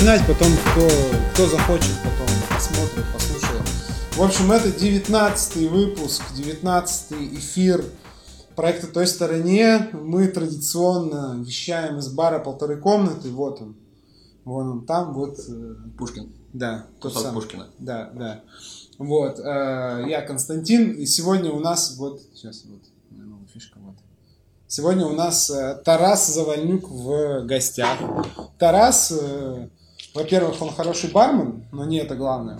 начинать, потом кто захочет, потом посмотрит, послушает. В общем, это 19-й выпуск, 19-й эфир проекта «Той стороне». Мы традиционно вещаем из бара «Полторы комнаты». Вот он. Вон он там, вот. Пушкин. Да. Кусок Пушкина. Да, да. Вот. Я Константин, и сегодня у нас вот... Сейчас вот. Новая фишка, вот. Сегодня у нас Тарас Завальнюк в гостях. Тарас, во-первых, он хороший бармен, но не это главное.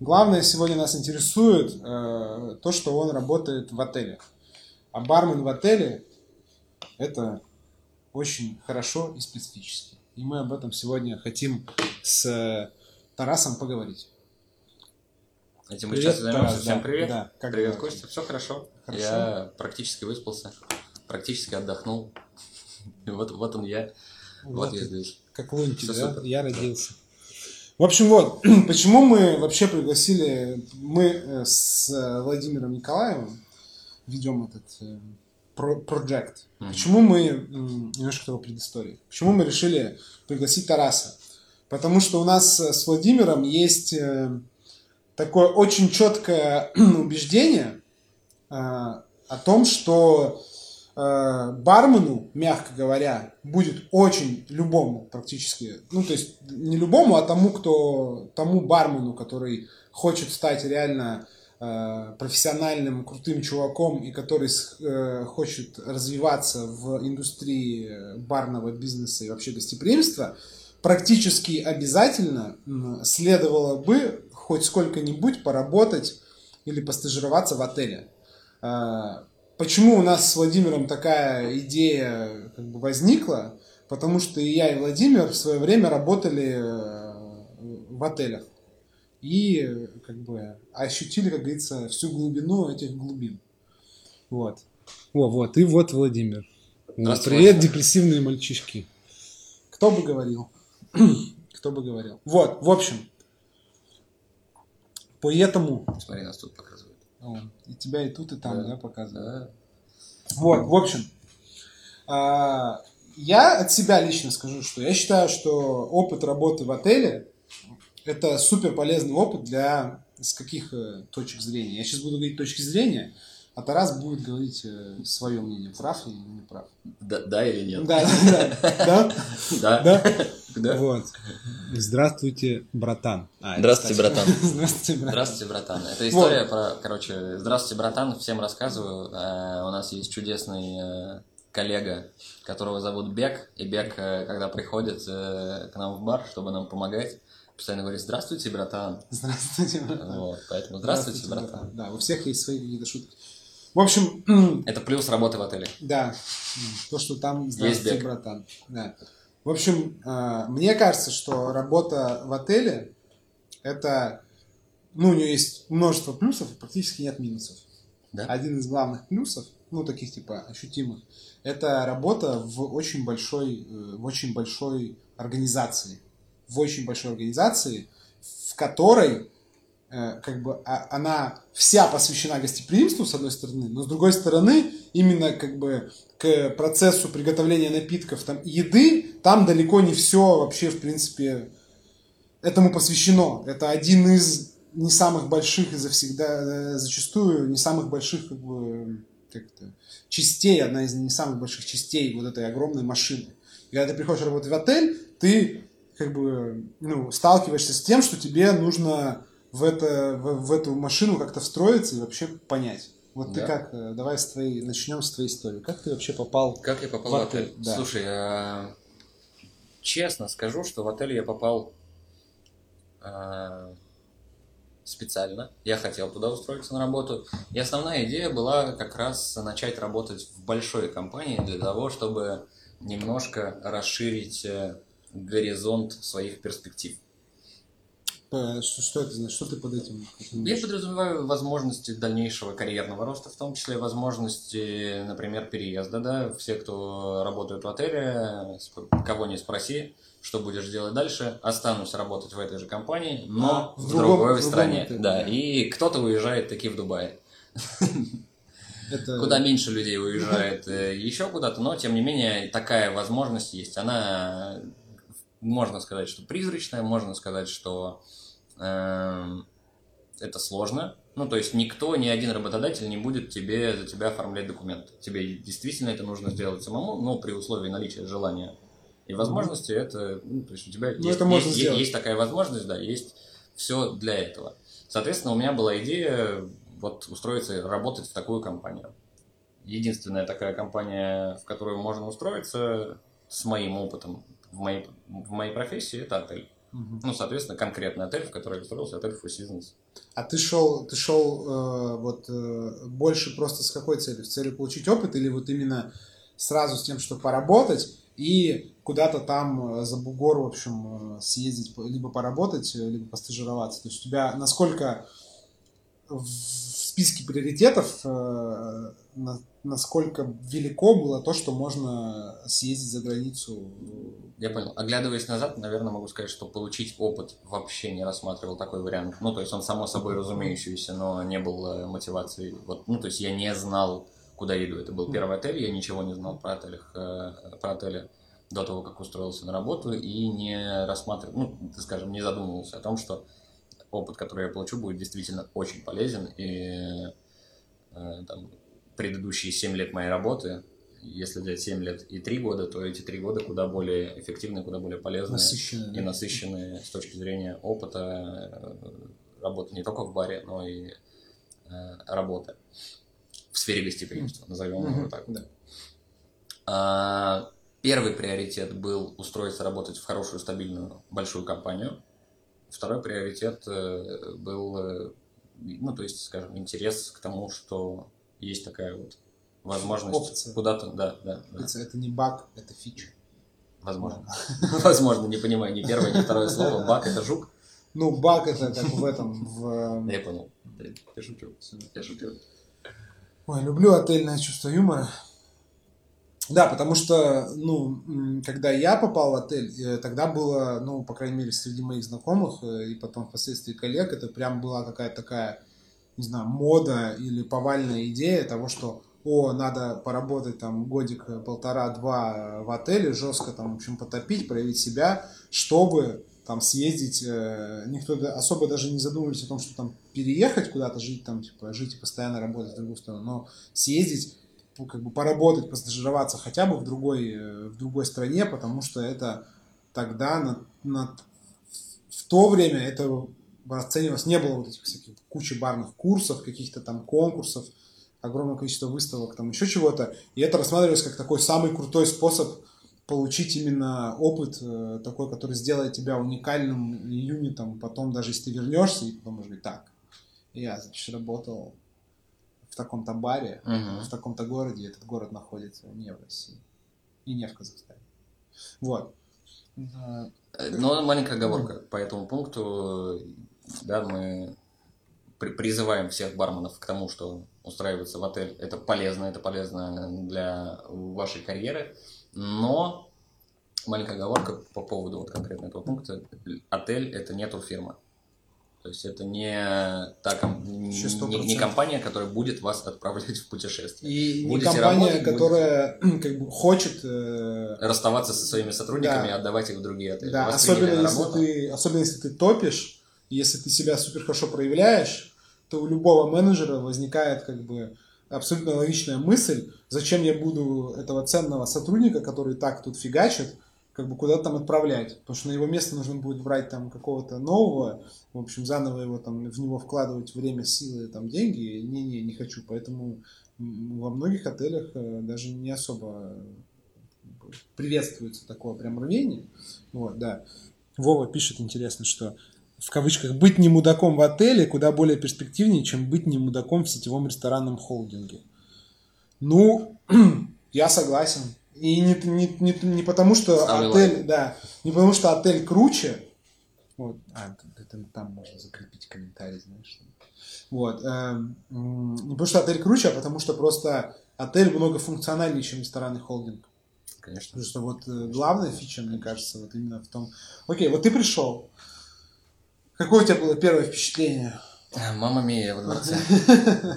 Главное сегодня нас интересует то, что он работает в отеле. А бармен в отеле – это очень хорошо и специфически. И мы об этом сегодня хотим с Тарасом поговорить. Этим мы сейчас займемся. Тарас, всем привет. Да, привет, Костя. Все хорошо. Я практически выспался. Практически отдохнул. Вот он я. Вот я здесь. Как лунтик, да? Я родился. В общем, вот. Почему мы вообще пригласили... Мы с Владимиром Николаевым ведем этот проект. Почему мы... Немножко того предыстории. Почему мы решили пригласить Тараса? Потому что у нас с Владимиром есть такое очень четкое убеждение о том, что... бармену, мягко говоря, будет очень любому практически, ну то есть не любому, а тому бармену, который хочет стать реально профессиональным, крутым чуваком и который хочет развиваться в индустрии барного бизнеса и вообще гостеприимства, практически обязательно следовало бы хоть сколько-нибудь поработать или постажироваться в отеле. Почему у нас с Владимиром такая идея как бы возникла? Потому что и я, и Владимир в свое время работали в отелях. И как бы ощутили, как говорится, всю глубину этих глубин. Вот. И вот Владимир. Привет, депрессивные мальчишки. Кто бы говорил? Вот, в общем. Поэтому... Смотри, нас тут показывают. И тебя и тут, и там, да, показывают. Да. Вот, в общем, я от себя лично скажу, что я считаю, что опыт работы в отеле – это супер полезный опыт для с каких точек зрения. Я сейчас буду говорить точки зрения, а Тарас будет говорить свое мнение, прав или не прав. Да или нет. Да. Вот. Здравствуйте, братан. Здравствуйте, братан. Это история про, здравствуйте, братан, всем рассказываю. У нас есть чудесный коллега, которого зовут Бек. И Бек, когда приходит к нам в бар, чтобы нам помогать, постоянно говорит: здравствуйте, братан. Здравствуйте, братан. Вот, поэтому здравствуйте, братан. Да, у всех есть свои какие-то шутки. В общем... Это плюс работы в отеле. Да. То, что там здравствуйте, есть Бек. Братан. Да. В общем, мне кажется, что работа в отеле, это, ну, у нее есть множество плюсов, практически нет минусов. Да? Один из главных плюсов, ну, таких типа ощутимых, это работа в очень большой организации, в которой, как бы, она вся посвящена гостеприимству, с одной стороны, но с другой стороны, именно, как бы, к процессу приготовления напитков, там, еды, там далеко не все вообще, в принципе, этому посвящено. Это один из не самых больших и зачастую не самых больших, как бы, частей, одна из не самых больших частей вот этой огромной машины. Когда ты приходишь работать в отель, ты, как бы, ну, сталкиваешься с тем, что тебе нужно в эту машину как-то встроиться и вообще понять. Вот да. Ты как, давай начнем с твоей истории. Как ты вообще попал? Как я попал в отель? Да. Слушай, честно скажу, что в отель я попал специально. Я хотел туда устроиться на работу. И основная идея была как раз начать работать в большой компании для того, чтобы немножко расширить горизонт своих перспектив. Что это значит? Что ты под этим? Я подразумеваю возможности дальнейшего карьерного роста, в том числе возможности, например, переезда. Да? Все, кто работают в отеле, кого не спроси, что будешь делать дальше, останусь работать в этой же компании, но в другой стране. Отеле, да. И кто-то уезжает таки в Дубай. Куда меньше людей уезжает еще куда-то, но тем не менее такая возможность есть. Она... можно сказать, что призрачное, можно сказать, что это сложно. Ну, то есть никто, ни один работодатель не будет тебе за тебя оформлять документы. Тебе действительно это нужно сделать самому, но при условии наличия желания и возможности, это, ну, то есть у тебя есть такая возможность, да, есть все для этого. Соответственно, у меня была идея вот устроиться, работать в такую компанию. Единственная такая компания, в которую можно устроиться с моим опытом в моей профессии, это отель. Угу. Ну, соответственно, конкретный отель, в который устроился, отель Four Seasons. А ты шел больше просто с какой целью? С целью получить опыт или вот именно сразу с тем, что поработать и куда-то там за бугор, в общем, съездить, либо поработать, либо постажироваться? То есть у тебя насколько в списке приоритетов, насколько велико было то, что можно съездить за границу? Я понял. Оглядываясь назад, наверное, могу сказать, что получить опыт вообще не рассматривал такой вариант. Ну, то есть он само собой разумеющийся, но не был мотивацией. Вот, ну, то есть я не знал, куда иду. Это был первый отель, я ничего не знал про отели до того, как устроился на работу, и не рассматривал, не задумывался о том, что опыт, который я получу, будет действительно очень полезен, и там, предыдущие 7 лет моей работы, если взять 7 лет и 3 года, то эти 3 года куда более эффективны, куда более полезны и насыщенные с точки зрения опыта работы не только в баре, но и работы в сфере гостеприимства, назовем его так. Да. Первый приоритет был устроиться работать в хорошую, стабильную, большую компанию. Второй приоритет был, интерес к тому, что есть такая вот возможность опция. Куда-то, да. Это не баг, это фича. Возможно. Возможно, не понимаю ни первое, ни второе слово. Баг – это жук. Ну, баг – это как в этом… Я понял. Я шучу. Ой, люблю отельное чувство юмора. Да, потому что, когда я попал в отель, тогда было, по крайней мере, среди моих знакомых и потом впоследствии коллег, это прям была какая-то такая, не знаю, мода или повальная идея того, что, надо поработать там годик, полтора-два в отеле, жестко там, в общем, потопить, проявить себя, чтобы там съездить. Никто особо даже не задумывались о том, что там переехать куда-то, жить и постоянно работать в другую сторону, но съездить, поработать, постажироваться хотя бы в другой стране, потому что это тогда в то время это расценивалось, не было вот этих всяких кучи барных курсов, каких-то там конкурсов, огромное количество выставок, там еще чего-то, и это рассматривалось как такой самый крутой способ получить именно опыт такой, который сделает тебя уникальным юнитом, потом даже если ты вернешься, и потом можешь говорить, я работал в таком-то баре, в таком-то городе, этот город находится не в России и не в Казахстане. Вот. Но маленькая оговорка по этому пункту. Да, мы призываем всех барменов к тому, что устраиваться в отель – это полезно для вашей карьеры. Но маленькая оговорка по поводу вот конкретно этого пункта. Отель – это не турфирма. То есть это не компания, которая будет вас отправлять в путешествие. И не компания, которая хочет расставаться со своими сотрудниками и отдавать их в другие отели. Да, особенно если ты топишь, если ты себя супер хорошо проявляешь, то у любого менеджера возникает абсолютно логичная мысль, зачем я буду этого ценного сотрудника, который так тут фигачит, куда-то там отправлять, потому что на его место нужно будет брать там какого-то нового, в общем, заново его там, в него вкладывать время, силы, там, деньги, не хочу, поэтому во многих отелях даже не особо приветствуется такое прям рвение, Вова пишет, интересно, что в кавычках «быть не мудаком в отеле» куда более перспективнее, чем быть не мудаком в сетевом ресторанном холдинге. Я согласен. И не потому, что отель круче. Вот. Там можно закрепить комментарий, знаешь. Вот. Не потому, что отель круче, а потому что просто отель многофункциональнее, чем ресторанный холдинг. Конечно. Потому что главная фича, мне кажется, вот именно в том. Окей, вот ты пришел. Какое у тебя было первое впечатление? Мама мия во дворце.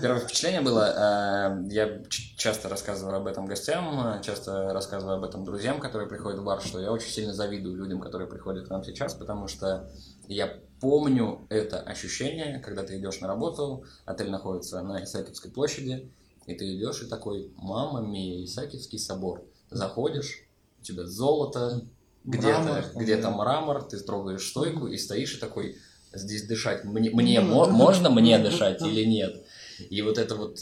Первое впечатление было, я часто рассказываю об этом гостям, часто рассказываю об этом друзьям, которые приходят в бар, что я очень сильно завидую людям, которые приходят к нам сейчас, потому что я помню это ощущение, когда ты идешь на работу, отель находится на Исаакиевской площади, и ты идешь и такой: мама мия, Исаакиевский собор. Заходишь, у тебя золото, где-то мрамор, ты трогаешь стойку и стоишь и такой... Здесь дышать, мне можно мне дышать или нет? И вот это вот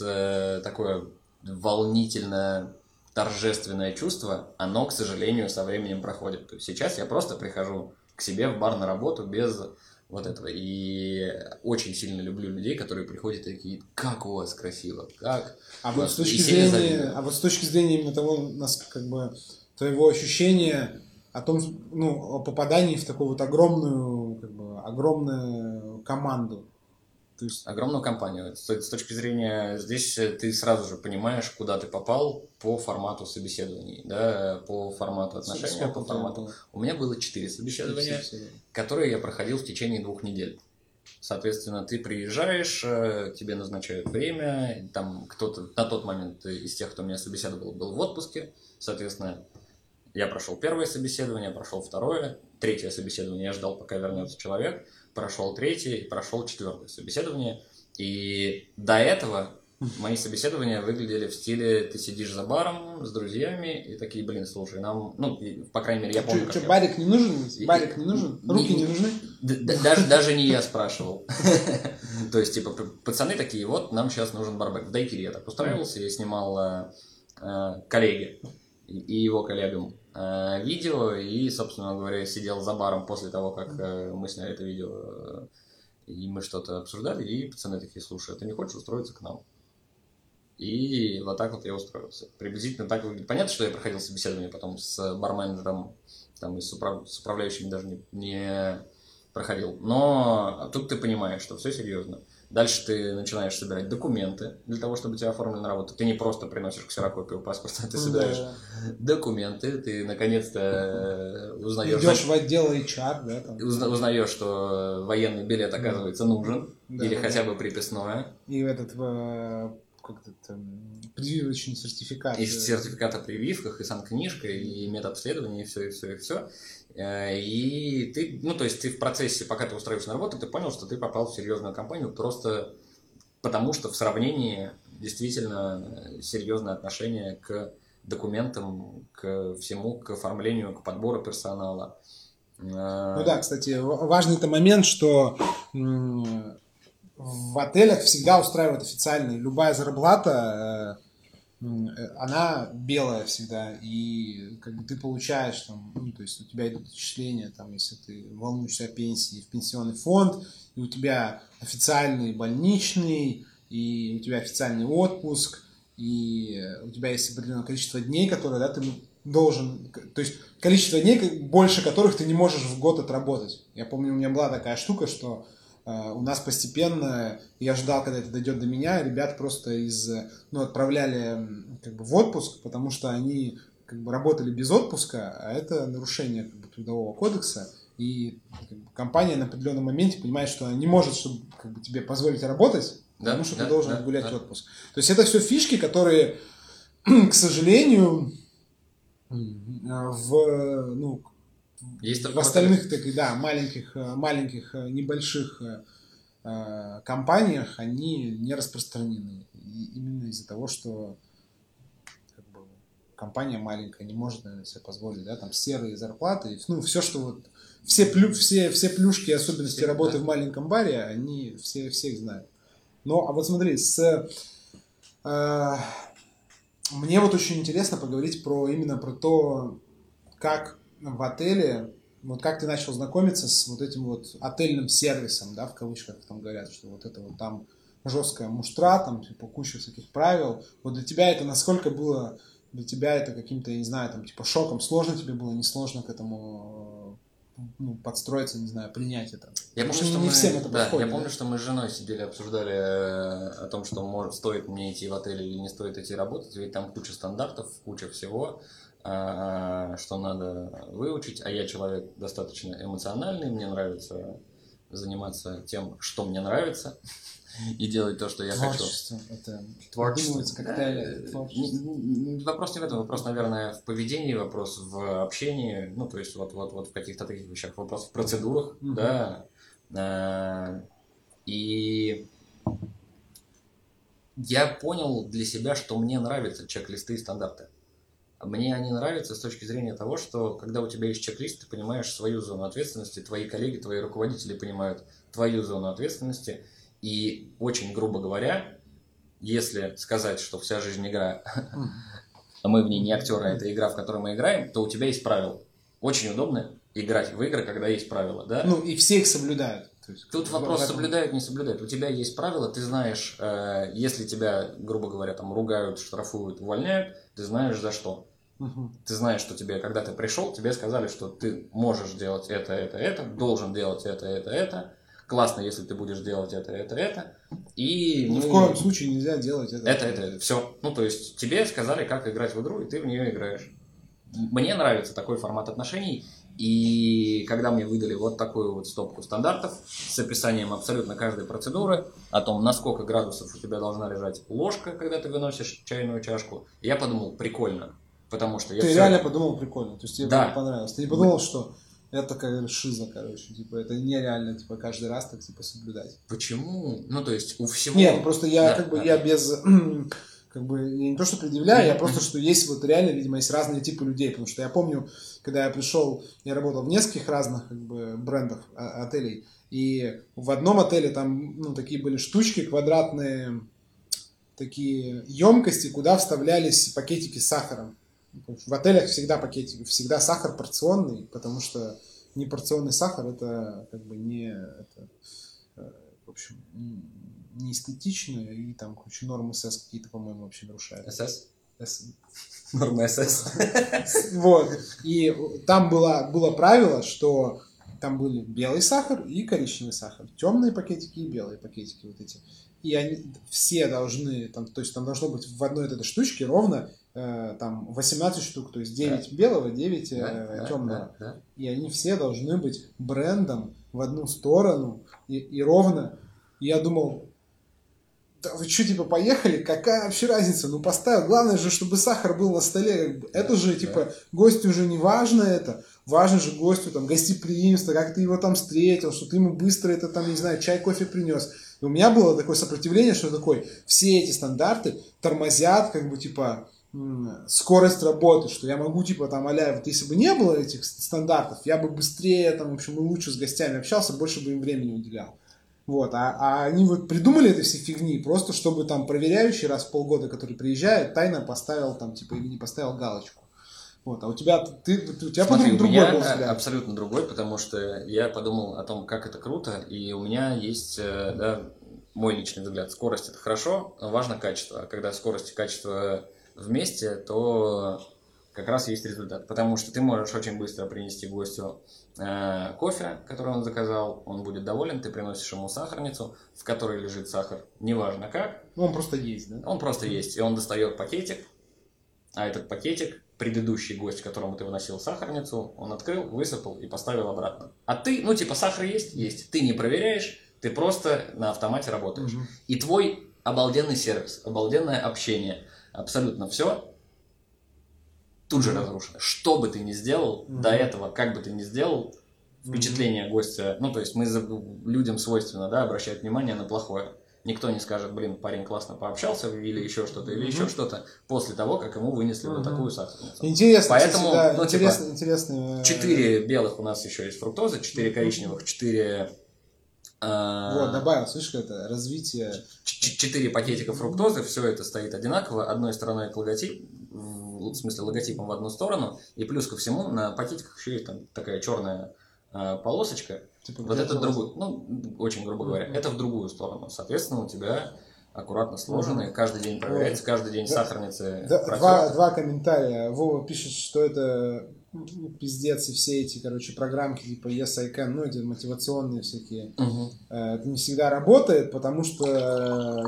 такое волнительное, торжественное чувство, оно, к сожалению, со временем проходит. То есть сейчас я просто прихожу к себе в бар на работу без вот этого. И очень сильно люблю людей, которые приходят и такие: как у вас красиво, как... А вот с точки зрения именно того, у нас как бы твоего ощущения о том, ну, о попадании в такую вот огромную, как бы, огромную команду. То есть... Огромную компанию. С точки зрения, здесь ты сразу же понимаешь, куда ты попал по формату собеседований, да, по формату отношений, по формату. У меня было 4 собеседования, которые я проходил в течение 2 недель. Соответственно, ты приезжаешь, тебе назначают время, там кто-то на тот момент из тех, кто меня собеседовал, был в отпуске, соответственно, я прошел первое собеседование, прошел второе, третье собеседование, я ждал, пока вернется человек, прошел третье и прошел 4-е собеседование. И до этого мои собеседования выглядели в стиле: ты сидишь за баром с друзьями и такие: блин, слушай, нам, ну, по крайней мере, я помню... Что, барик не нужен? Барик не нужен? Руки не нужны? Даже не я спрашивал. То есть, типа, пацаны такие: вот, нам сейчас нужен барбек. В Дайкире я так устраивался, я снимал коллеги и его коллегам видео, и, собственно говоря, сидел за баром после того, как мы сняли это видео, и мы что-то обсуждали, и пацаны такие: слушай, а ты не хочешь устроиться к нам? И вот так вот я устроился. Приблизительно так выглядит. Понятно, что я проходил собеседование потом с барменджером, там, и с управляющими даже не проходил, но тут ты понимаешь, что все серьезно. Дальше ты начинаешь собирать документы для того, чтобы тебя оформили на работу. Ты не просто приносишь ксерокопию паспорта, ты собираешь документы, ты наконец-то узнаешь... Идешь в отдел HR, да? Там. Узнаешь, что военный билет, оказывается, нужен, или хотя бы приписное. И этот... прививочный сертификат. И сертификат о прививках, и санкнижка, и медобследование, и все, и все, и все. И ты, ну, то есть ты в процессе, пока ты устраиваешься на работу, ты понял, что ты попал в серьезную компанию просто потому, что в сравнении действительно серьезное отношение к документам, к всему, к оформлению, к подбору персонала. Ну да, кстати, важный-то момент, что... В отелях всегда устраивают официальные. Любая зарплата, она белая всегда. И как бы ты получаешь, там, ну, то есть у тебя идут отчисления, там, если ты волнуешься о пенсии, в пенсионный фонд, и у тебя официальный больничный, и у тебя официальный отпуск, и у тебя есть определенное количество дней, которые, да, ты должен... То есть количество дней, больше которых ты не можешь в год отработать. Я помню, у меня была такая штука, что... У нас постепенно, я ждал, когда это дойдет до меня, ребят просто отправляли как бы в отпуск, потому что они как бы работали без отпуска, а это нарушение как бы трудового кодекса, и как бы компания на определенном моменте понимает, что она не может, чтобы как бы тебе позволить работать, потому что ты должен отгулять отпуск. То есть это все фишки, которые, к сожалению, в остальных таких, да, маленьких, небольших компаниях они не распространены. И именно из-за того, что как бы компания маленькая, не может, наверное, себе позволить, да, там серые зарплаты, все, что вот все плюшки и особенности работы в маленьком баре, они все их знают. Ну, а вот смотри, мне вот очень интересно поговорить именно про то, как в отеле, вот как ты начал знакомиться с вот этим вот отельным сервисом, да, в кавычках там говорят, что вот это вот там жесткая муштра, там типа куча всяких правил. Вот для тебя это насколько было, для тебя это каким-то, я не знаю, там типа шоком, сложно тебе было, несложно к этому подстроиться, не знаю, принять это? Я помню, что всем это подходит. Я помню, что мы с женой сидели, обсуждали о том, что стоит мне идти в отель или не стоит идти работать, ведь там куча стандартов, куча всего, что надо выучить, а я человек достаточно эмоциональный, мне нравится заниматься тем, что мне нравится, и делать то, что я творчество, хочу. Это творчество, это коктейли, творчество. Вопрос не в этом, вопрос, наверное, в поведении, вопрос в общении, ну, то есть вот в каких-то таких вещах, вопрос в процедурах, да. И я понял для себя, что мне нравятся чек-листы и стандарты. Мне они нравятся с точки зрения того, что когда у тебя есть чек-лист, ты понимаешь свою зону ответственности, твои коллеги, твои руководители понимают твою зону ответственности. И очень грубо говоря, если сказать, что вся жизнь игра, а мы в ней не актеры, а это игра, в которой мы играем, то у тебя есть правила. Очень удобно играть в игры, когда есть правила, да? Ну и все их соблюдают. То есть, тут вопрос, соблюдают, не соблюдают. У тебя есть правила, ты знаешь, если тебя, грубо говоря, там ругают, штрафуют, увольняют, ты знаешь за что. Ты знаешь, что тебе, когда ты пришел, тебе сказали, что ты можешь делать это, должен делать это. Классно, если ты будешь делать это. И ни в коем случае нельзя делать это. Все. Ну, то есть тебе сказали, как играть в игру, и ты в нее играешь. Мне нравится такой формат отношений. И когда мне выдали вот такую вот стопку стандартов с описанием абсолютно каждой процедуры, о том, на сколько градусов у тебя должна лежать ложка, когда ты выносишь чайную чашку, я подумал, прикольно. Потому что я реально подумал, прикольно. То есть тебе да. понравилось. Ты не подумал, что это такая шиза, короче. Типа, это нереально, типа, каждый раз так типа соблюдать. Почему? Ну, то есть у всего... Нет, просто я да, как бы да. я без... Как бы я не то, что предъявляю, я просто, что есть вот реально, видимо, есть разные типы людей. Потому что я помню, когда я пришел, я работал в нескольких разных как бы брендах отелей. И в одном отеле там, ну, такие были штучки квадратные, такие емкости, куда вставлялись пакетики с сахаром. В отелях всегда пакетики, всегда сахар порционный, потому что непорционный сахар это как бы не... Это, в общем... неэстетично, и там куча норм СС какие-то, по-моему, вообще нарушают. СС? Нормы СС. Вот. И там было правило, что там были белый сахар и коричневый сахар. Темные пакетики и белые пакетики вот эти. И они все должны, там, то есть там должно быть в одной этой штучке ровно там 18 штук, то есть 9 да. белого, 9 да, темного. Да, да. И они все должны быть брендом в одну сторону и ровно. И я думал, да вы что, типа, поехали? Какая вообще разница? Ну, поставь. Главное же, чтобы сахар был на столе. Это же, типа, гостю уже не важно это. Важно же гостю, там, гостеприимство, как ты его там встретил, что ты ему быстро это, там, не знаю, чай, кофе принес. И у меня было такое сопротивление, что такой, все эти стандарты тормозят, как бы, типа, скорость работы, что я могу, типа, там, а-ля, вот если бы не было этих стандартов, я бы быстрее, там, в общем, и лучше с гостями общался, больше бы им времени уделял. Вот, а они вот придумали это все фигни, просто чтобы там проверяющий раз в полгода, который приезжает, тайно поставил там, типа, или не поставил галочку. Вот, а у тебя, ты у тебя смотри, другой был взгляд. Абсолютно другой, потому что я подумал о том, как это круто, и у меня есть, да, мой личный взгляд, скорость это хорошо, но важно качество, а когда скорость и качество вместе, то как раз есть результат, потому что ты можешь очень быстро принести гостю кофе, который он заказал, он будет доволен, ты приносишь ему сахарницу, в которой лежит сахар, неважно как. Он просто есть, да? Он просто есть, и он достает пакетик, а этот пакетик, предыдущий гость, которому ты выносил сахарницу, он открыл, высыпал и поставил обратно. А ты, ну типа сахар есть, ты не проверяешь, ты просто на автомате работаешь. Угу. И твой обалденный сервис, обалденное общение, абсолютно все тут же разрушено. Что бы ты ни сделал до этого, как бы ты ни сделал, впечатление гостя... Ну, то есть, мы людям свойственно, да, обращать внимание на плохое. Никто не скажет, блин, парень классно пообщался, или еще что-то, или еще что-то, после того, как ему вынесли вот такую сахарницу. Интересно. Поэтому, кстати, да, ну, интересно, типа, интересно. 4 белых у нас еще есть фруктозы, 4 коричневых, 4... Вот, добавил, слышишь, это развитие... 4 пакетика фруктозы, все это стоит одинаково, одной стороной логотип, в смысле логотипом в одну сторону, и плюс ко всему на пакетиках еще есть там такая черная полосочка, типа, вот это в другую, ну, очень грубо говоря, это в другую сторону, соответственно, у тебя аккуратно сложены, каждый день проверяется, каждый день сахарницы протерты. Два комментария, Вова пишет, что это пиздец, и все эти, короче, программки типа Yes, I Can, ну, эти мотивационные всякие, это не всегда работает, потому что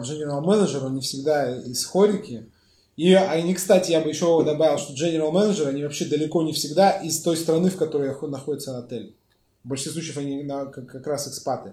General Manager, он не всегда из HoReCa. И они, кстати, я бы еще добавил, что General Manager, они вообще далеко не всегда из той страны, в которой находится отель. В большинстве случаев они как раз экспаты.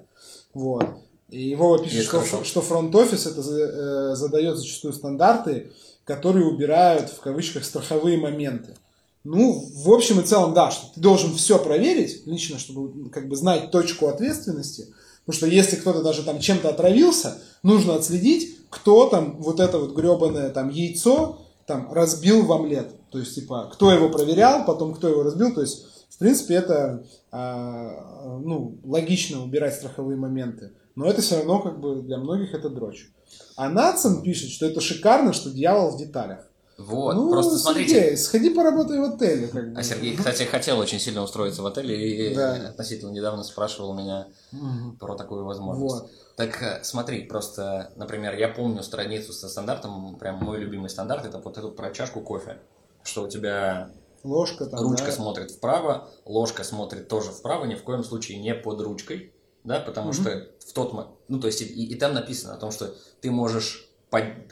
Вот. И Вова пишет, что фронт-офис это задает зачастую стандарты, которые убирают, в кавычках, страховые моменты. Ну, в общем и целом, да, что ты должен все проверить лично, чтобы как бы знать точку ответственности. Потому что если кто-то даже там чем-то отравился, нужно отследить, кто там вот это вот гребаное там яйцо там разбил в омлет. То есть, типа, кто его проверял, потом кто его разбил. То есть, в принципе, это логично убирать страховые моменты. Но это все равно как бы для многих это дрочь. А Нацин пишет, что это шикарно, что дьявол в деталях. Вот, ну, просто смотрите. Сергей, сходи поработай в отеле. Как бы. А Сергей, кстати, хотел очень сильно устроиться в отеле и относительно недавно спрашивал меня про такую возможность. Вот. Так смотри, просто, например, я помню страницу со стандартом, прям мой любимый стандарт, это вот эту про чашку кофе, что у тебя ложка там, ручка смотрит вправо, ложка смотрит тоже вправо, ни в коем случае не под ручкой, да, потому что в тот момент, ну, то есть и там написано о том, что ты можешь,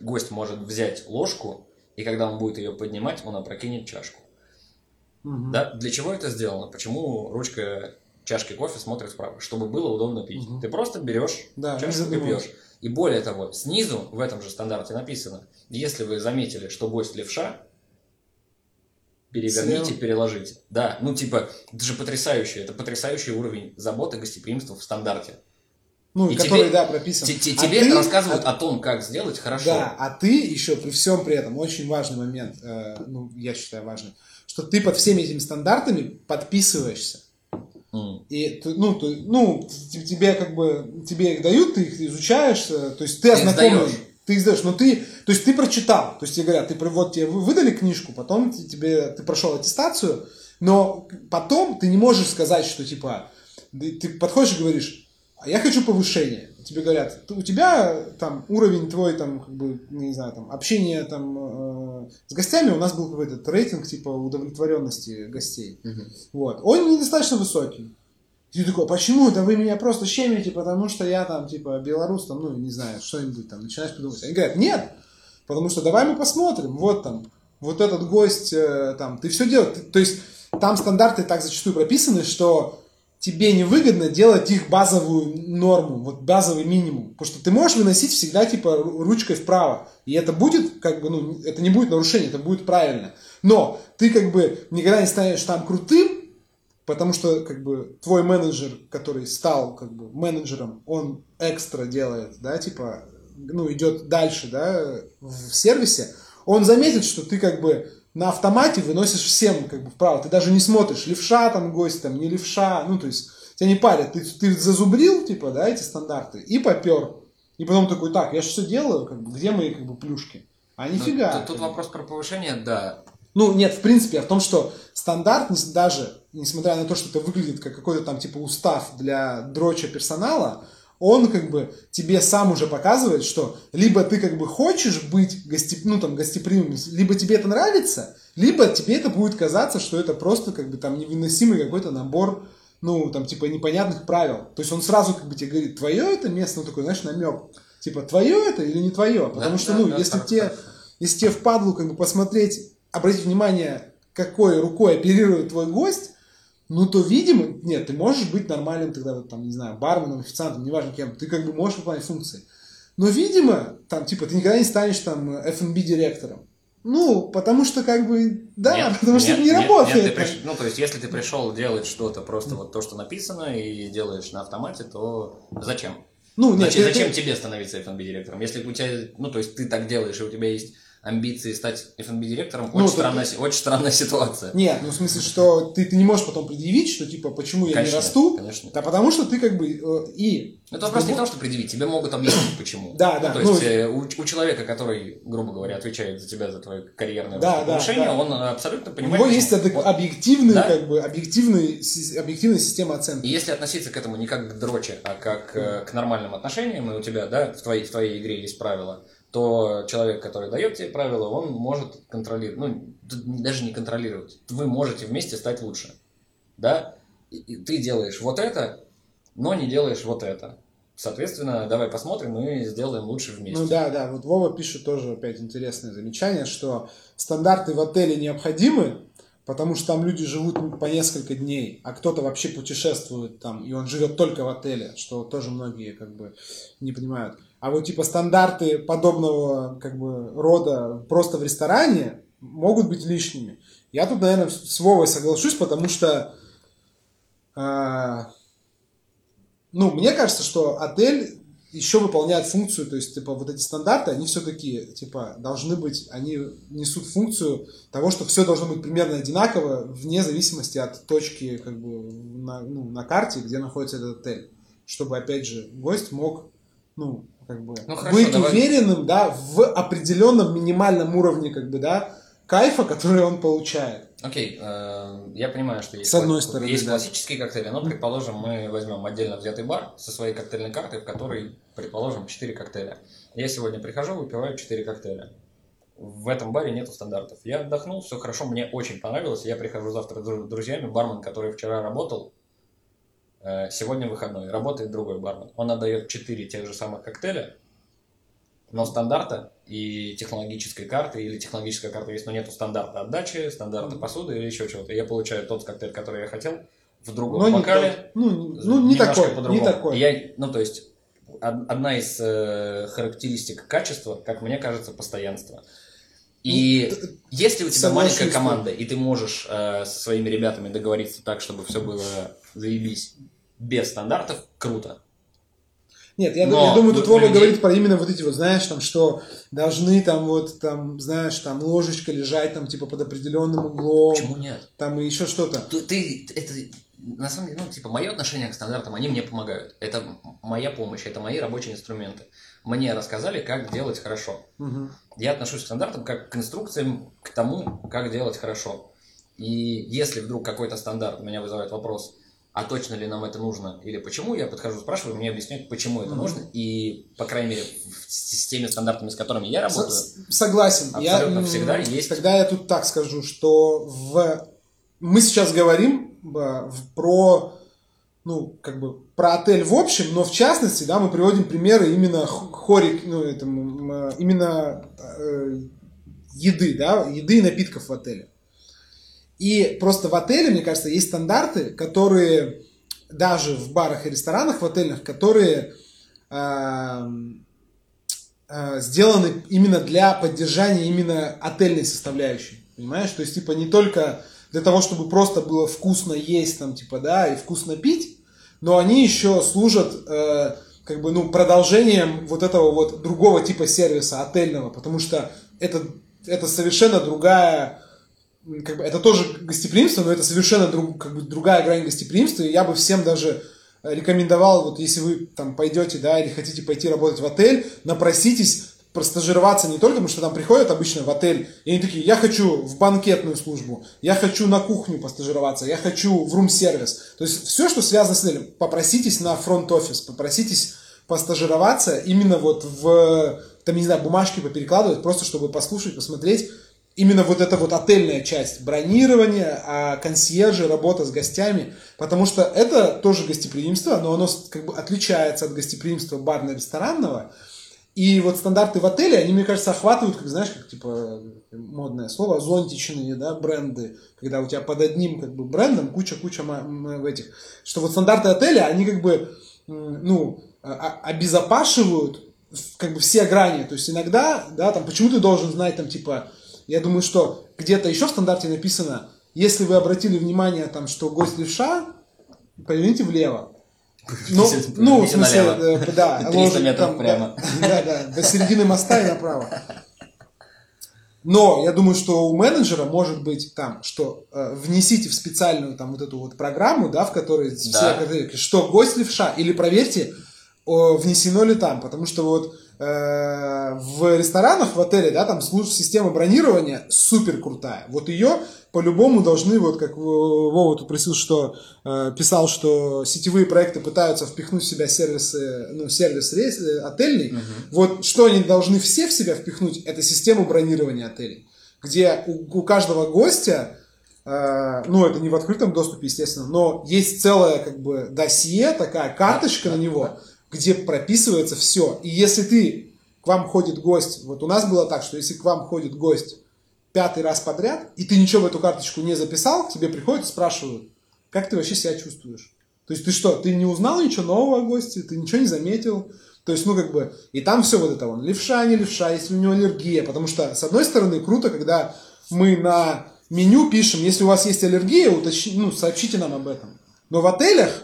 гость может взять ложку, и когда он будет ее поднимать, он опрокинет чашку. Да? Для чего это сделано? Почему ручка чашки кофе смотрит вправо? Чтобы было удобно пить. Ты просто берешь чашку и пьешь. И более того, снизу в этом же стандарте написано, если вы заметили, что гость левша, переверните, переложите. Да, ну типа, это же потрясающе. Это потрясающий уровень заботы, гостеприимства в стандарте. Ну, и который, тебе, да, прописан. Тебе рассказывают о том, как сделать хорошо. Да, а ты еще при всем при этом, очень важный момент, я считаю важный, что ты под всеми этими стандартами подписываешься. И тебе как бы, тебе их дают, ты их изучаешь, то есть ты ознакомлен. Ты их сдаешь, но ты прочитал. То есть тебе говорят, тебе выдали книжку, потом ты прошел аттестацию, но потом ты не можешь сказать, что типа, ты подходишь и говоришь, а я хочу повышение. Тебе говорят, у тебя там уровень твой, там, как бы, не знаю, там, общение там, с гостями, у нас был какой-то рейтинг типа удовлетворенности гостей. Вот. Он недостаточно высокий. Ты такой, почему? Да вы меня просто щемите, потому что я там, типа, белорус, там, ну, не знаю, что-нибудь там, начинаешь подумать. Они говорят, нет, потому что давай мы посмотрим, вот там, вот этот гость, там, ты все делаешь. То есть там стандарты так зачастую прописаны, что тебе невыгодно делать их базовую норму, вот базовый минимум. Потому что ты можешь выносить всегда, типа, ручкой вправо. И это будет, как бы, ну, это не будет нарушение, это будет правильно. Но ты, как бы, никогда не станешь там крутым, потому что, как бы, твой менеджер, который стал, как бы, менеджером, он экстра делает, да, типа, ну, идет дальше, да, в сервисе, он заметит, что ты, как бы, на автомате выносишь всем, как бы, вправо, ты даже не смотришь, левша там гость, там, не левша, ну, то есть, тебя не парят, ты зазубрил, типа, да, эти стандарты, и попер, и потом такой, так, я же все делаю, как бы, где мои, как бы, плюшки, а нифига. Тут вопрос про повышение, да. Ну, нет, в принципе, о том, что стандарт, даже несмотря на то, что это выглядит как какой-то там типа устав для дроча персонала, он как бы тебе сам уже показывает, что либо ты как бы хочешь быть гостеприимным, либо тебе это нравится, либо тебе это будет казаться, что это просто как бы там невыносимый какой-то набор, ну, там типа непонятных правил. То есть он сразу как бы тебе говорит, твое это место, ну, такой, знаешь, намек. Типа, твое это или не твое? Потому что, ну, если тебе впадлу как бы посмотреть, обратить внимание, какой рукой оперирует твой гость, ну то, видимо, нет, ты можешь быть нормальным тогда, там, не знаю, барменом, официантом, неважно кем, ты как бы можешь выполнять функции. Но, видимо, там, типа, ты никогда не станешь там F&B-директором. Ну, потому что, как бы, да, нет, потому что это не работает. Нет, ну, то есть, если ты пришел делать что-то просто вот то, что написано, и делаешь на автомате, то зачем? Ну, нет, зачем тебе становиться F&B-директором? Если у тебя, ну, то есть, ты так делаешь, и у тебя есть амбиции стать F&B-директором, очень странная ситуация. Нет, ну в смысле, что ты не можешь потом предъявить, что типа, почему я не расту, да потому что ты как бы и... Это вопрос не в том, что предъявить, тебе могут объяснить почему. Да. То есть у человека, который, грубо говоря, отвечает за тебя, за твое карьерное повышение, он абсолютно понимает... У него есть объективная система оценки. И если относиться к этому не как к дроче, а как к нормальным отношениям, и у тебя, да, в твоей игре есть правила, то человек, который дает тебе правила, он может контролировать, ну, даже не контролировать. Вы можете вместе стать лучше, да? И ты делаешь вот это, но не делаешь вот это. Соответственно, давай посмотрим и сделаем лучше вместе. Да, вот Вова пишет тоже опять интересное замечание, что стандарты в отеле необходимы, потому что там люди живут по несколько дней, а кто-то вообще путешествует там, и он живет только в отеле, что тоже многие как бы не понимают. А вот типа стандарты подобного как бы рода просто в ресторане могут быть лишними. Я тут, наверное, с Вовой соглашусь, потому что ну, мне кажется, что отель еще выполняет функцию, то есть, типа, вот эти стандарты, они все-таки, типа, должны быть, они несут функцию того, что все должно быть примерно одинаково, вне зависимости от точки, как бы, на карте, где находится этот отель, чтобы, опять же, гость мог, ну, как бы, хорошо, быть уверенным, да, в определенном минимальном уровне, как бы, да, кайфа, который он получает. Окей, я понимаю, что есть, есть классические коктейли, но, предположим, мы возьмем отдельно взятый бар со своей коктейльной картой, в которой, предположим, 4 коктейля. Я сегодня прихожу, выпиваю 4 коктейля. В этом баре нету стандартов. Я отдохнул, все хорошо, мне очень понравилось. Я прихожу завтра с друзьями, бармен, который вчера работал, сегодня выходной, работает другой бармен. Он отдает 4 тех же самых коктейля, но стандарта и технологической карты, или технологическая карта есть, но нету стандарта отдачи, стандарта посуды или еще чего-то. Я получаю тот коктейль, который я хотел, в другом бокале, не такой. Я, ну, то есть, одна из характеристик качества, как мне кажется, постоянство. И если у тебя маленькая команда, и ты можешь со своими ребятами договориться так, чтобы все было заебись, без стандартов, круто. Нет, я думаю, тут Вова говорит про именно вот эти вот, знаешь, там, что должны там вот, там, знаешь, там ложечка лежать там типа под определенным углом. Почему нет? Там и еще что-то. Это, на самом деле, ну, типа, мое отношение к стандартам, они мне помогают. Это моя помощь, это мои рабочие инструменты. Мне рассказали, как делать хорошо. Угу. Я отношусь к стандартам как к инструкциям, к тому, как делать хорошо. И если вдруг какой-то стандарт у меня вызывает вопрос, а точно ли нам это нужно или почему, я подхожу, спрашиваю, мне объясняют, почему это нужно, и, по крайней мере, с теми стандартами, с которыми я работаю, согласен. Абсолютно всегда есть. Тогда я тут так скажу, что мы сейчас говорим про, ну, как бы, про отель в общем, но в частности, да, мы приводим примеры именно еды, да, еды и напитков в отеле. И просто в отеле, мне кажется, есть стандарты, которые даже в барах и ресторанах, в отельных, которые сделаны именно для поддержания именно отельной составляющей, понимаешь? То есть, типа, не только для того, чтобы просто было вкусно есть там, типа, да, и вкусно пить, но они еще служат как бы, ну, продолжением вот этого вот другого типа сервиса отельного, потому что это совершенно другая... Как бы, это тоже гостеприимство, но это совершенно как бы, другая грань гостеприимства. И я бы всем даже рекомендовал, вот если вы там пойдете, да, или хотите пойти работать в отель, напроситесь простажироваться не только, потому что там приходят обычно в отель, и они такие: я хочу в банкетную службу, я хочу на кухню постажироваться, я хочу в рум-сервис. То есть все, что связано с отелем, попроситесь на фронт-офис, попроситесь постажироваться именно вот в, там, не знаю, бумажки поперекладывать, просто чтобы послушать, посмотреть. Именно вот эта вот отельная часть, бронирование, консьержи, работа с гостями, потому что это тоже гостеприимство, но оно как бы отличается от гостеприимства барно-ресторанного. И вот стандарты в отеле, они, мне кажется, охватывают, как, знаешь, как, типа, модное слово, зонтичные, да, бренды, когда у тебя под одним, как бы, брендом куча-куча этих, что вот стандарты отеля, они как бы, ну, обезопашивают, как бы, все грани, то есть иногда, да, там, почему ты должен знать, там, типа, я думаю, что где-то еще в стандарте написано, если вы обратили внимание, там, что гость левша, поверните влево. Ну, в смысле, да. 300 метров прямо. Да, до середины моста и направо. Но я думаю, что у менеджера может быть там, что внесите в специальную там вот эту вот программу, да, в которой все, что гость левша, или проверьте, внесено ли там, потому что вот в ресторанах, в отеле, да, там система бронирования супер крутая. Вот ее по-любому должны, вот как Вова тут просил, что писал, что сетевые проекты пытаются впихнуть в себя сервисы, ну, сервис отельный. Угу. Вот что они должны все в себя впихнуть, это систему бронирования отелей, где у каждого гостя, ну, это не в открытом доступе, естественно, но есть целое, как бы, досье, такая карточка, да, на него. Да. Где прописывается все. И если к вам ходит гость, вот у нас было так, что если к вам ходит гость пятый раз подряд, и ты ничего в эту карточку не записал, к тебе приходят и спрашивают, как ты вообще себя чувствуешь? То есть ты что, ты не узнал ничего нового о госте, ты ничего не заметил? То есть, ну, как бы, и там все вот это, он левша, не левша, если у него аллергия. Потому что, с одной стороны, круто, когда мы на меню пишем, если у вас есть аллергия, ну, сообщите нам об этом. Но в отелях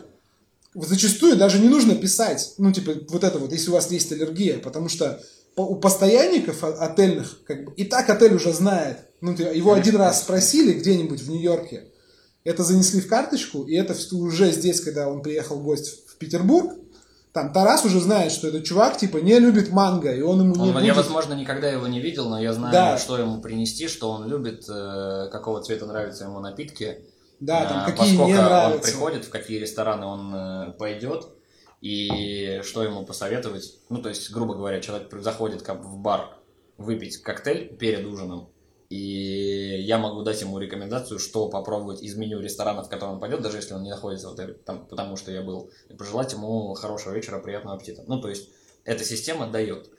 зачастую даже не нужно писать, ну, типа, вот это вот, если у вас есть аллергия, потому что у постоянников отельных, как бы, и так отель уже знает. Ну, его один раз спросили где-нибудь в Нью-Йорке, это занесли в карточку, и это уже здесь, когда он приехал гость в Петербург, там Тарас уже знает, что этот чувак, типа, не любит манго, и он ему не будет... Я, возможно, никогда его не видел, но я знаю, да, что ему принести, что он любит, какого цвета нравятся ему напитки. Да, там какие не нравятся. Он приходит, в какие рестораны он пойдет, и что ему посоветовать. Ну, то есть, грубо говоря, человек заходит как в бар выпить коктейль перед ужином, и я могу дать ему рекомендацию, что попробовать из меню ресторана, в который он пойдет, даже если он не находится в отеле, там, потому что я был, и пожелать ему хорошего вечера, приятного аппетита. Ну, то есть, эта система дает.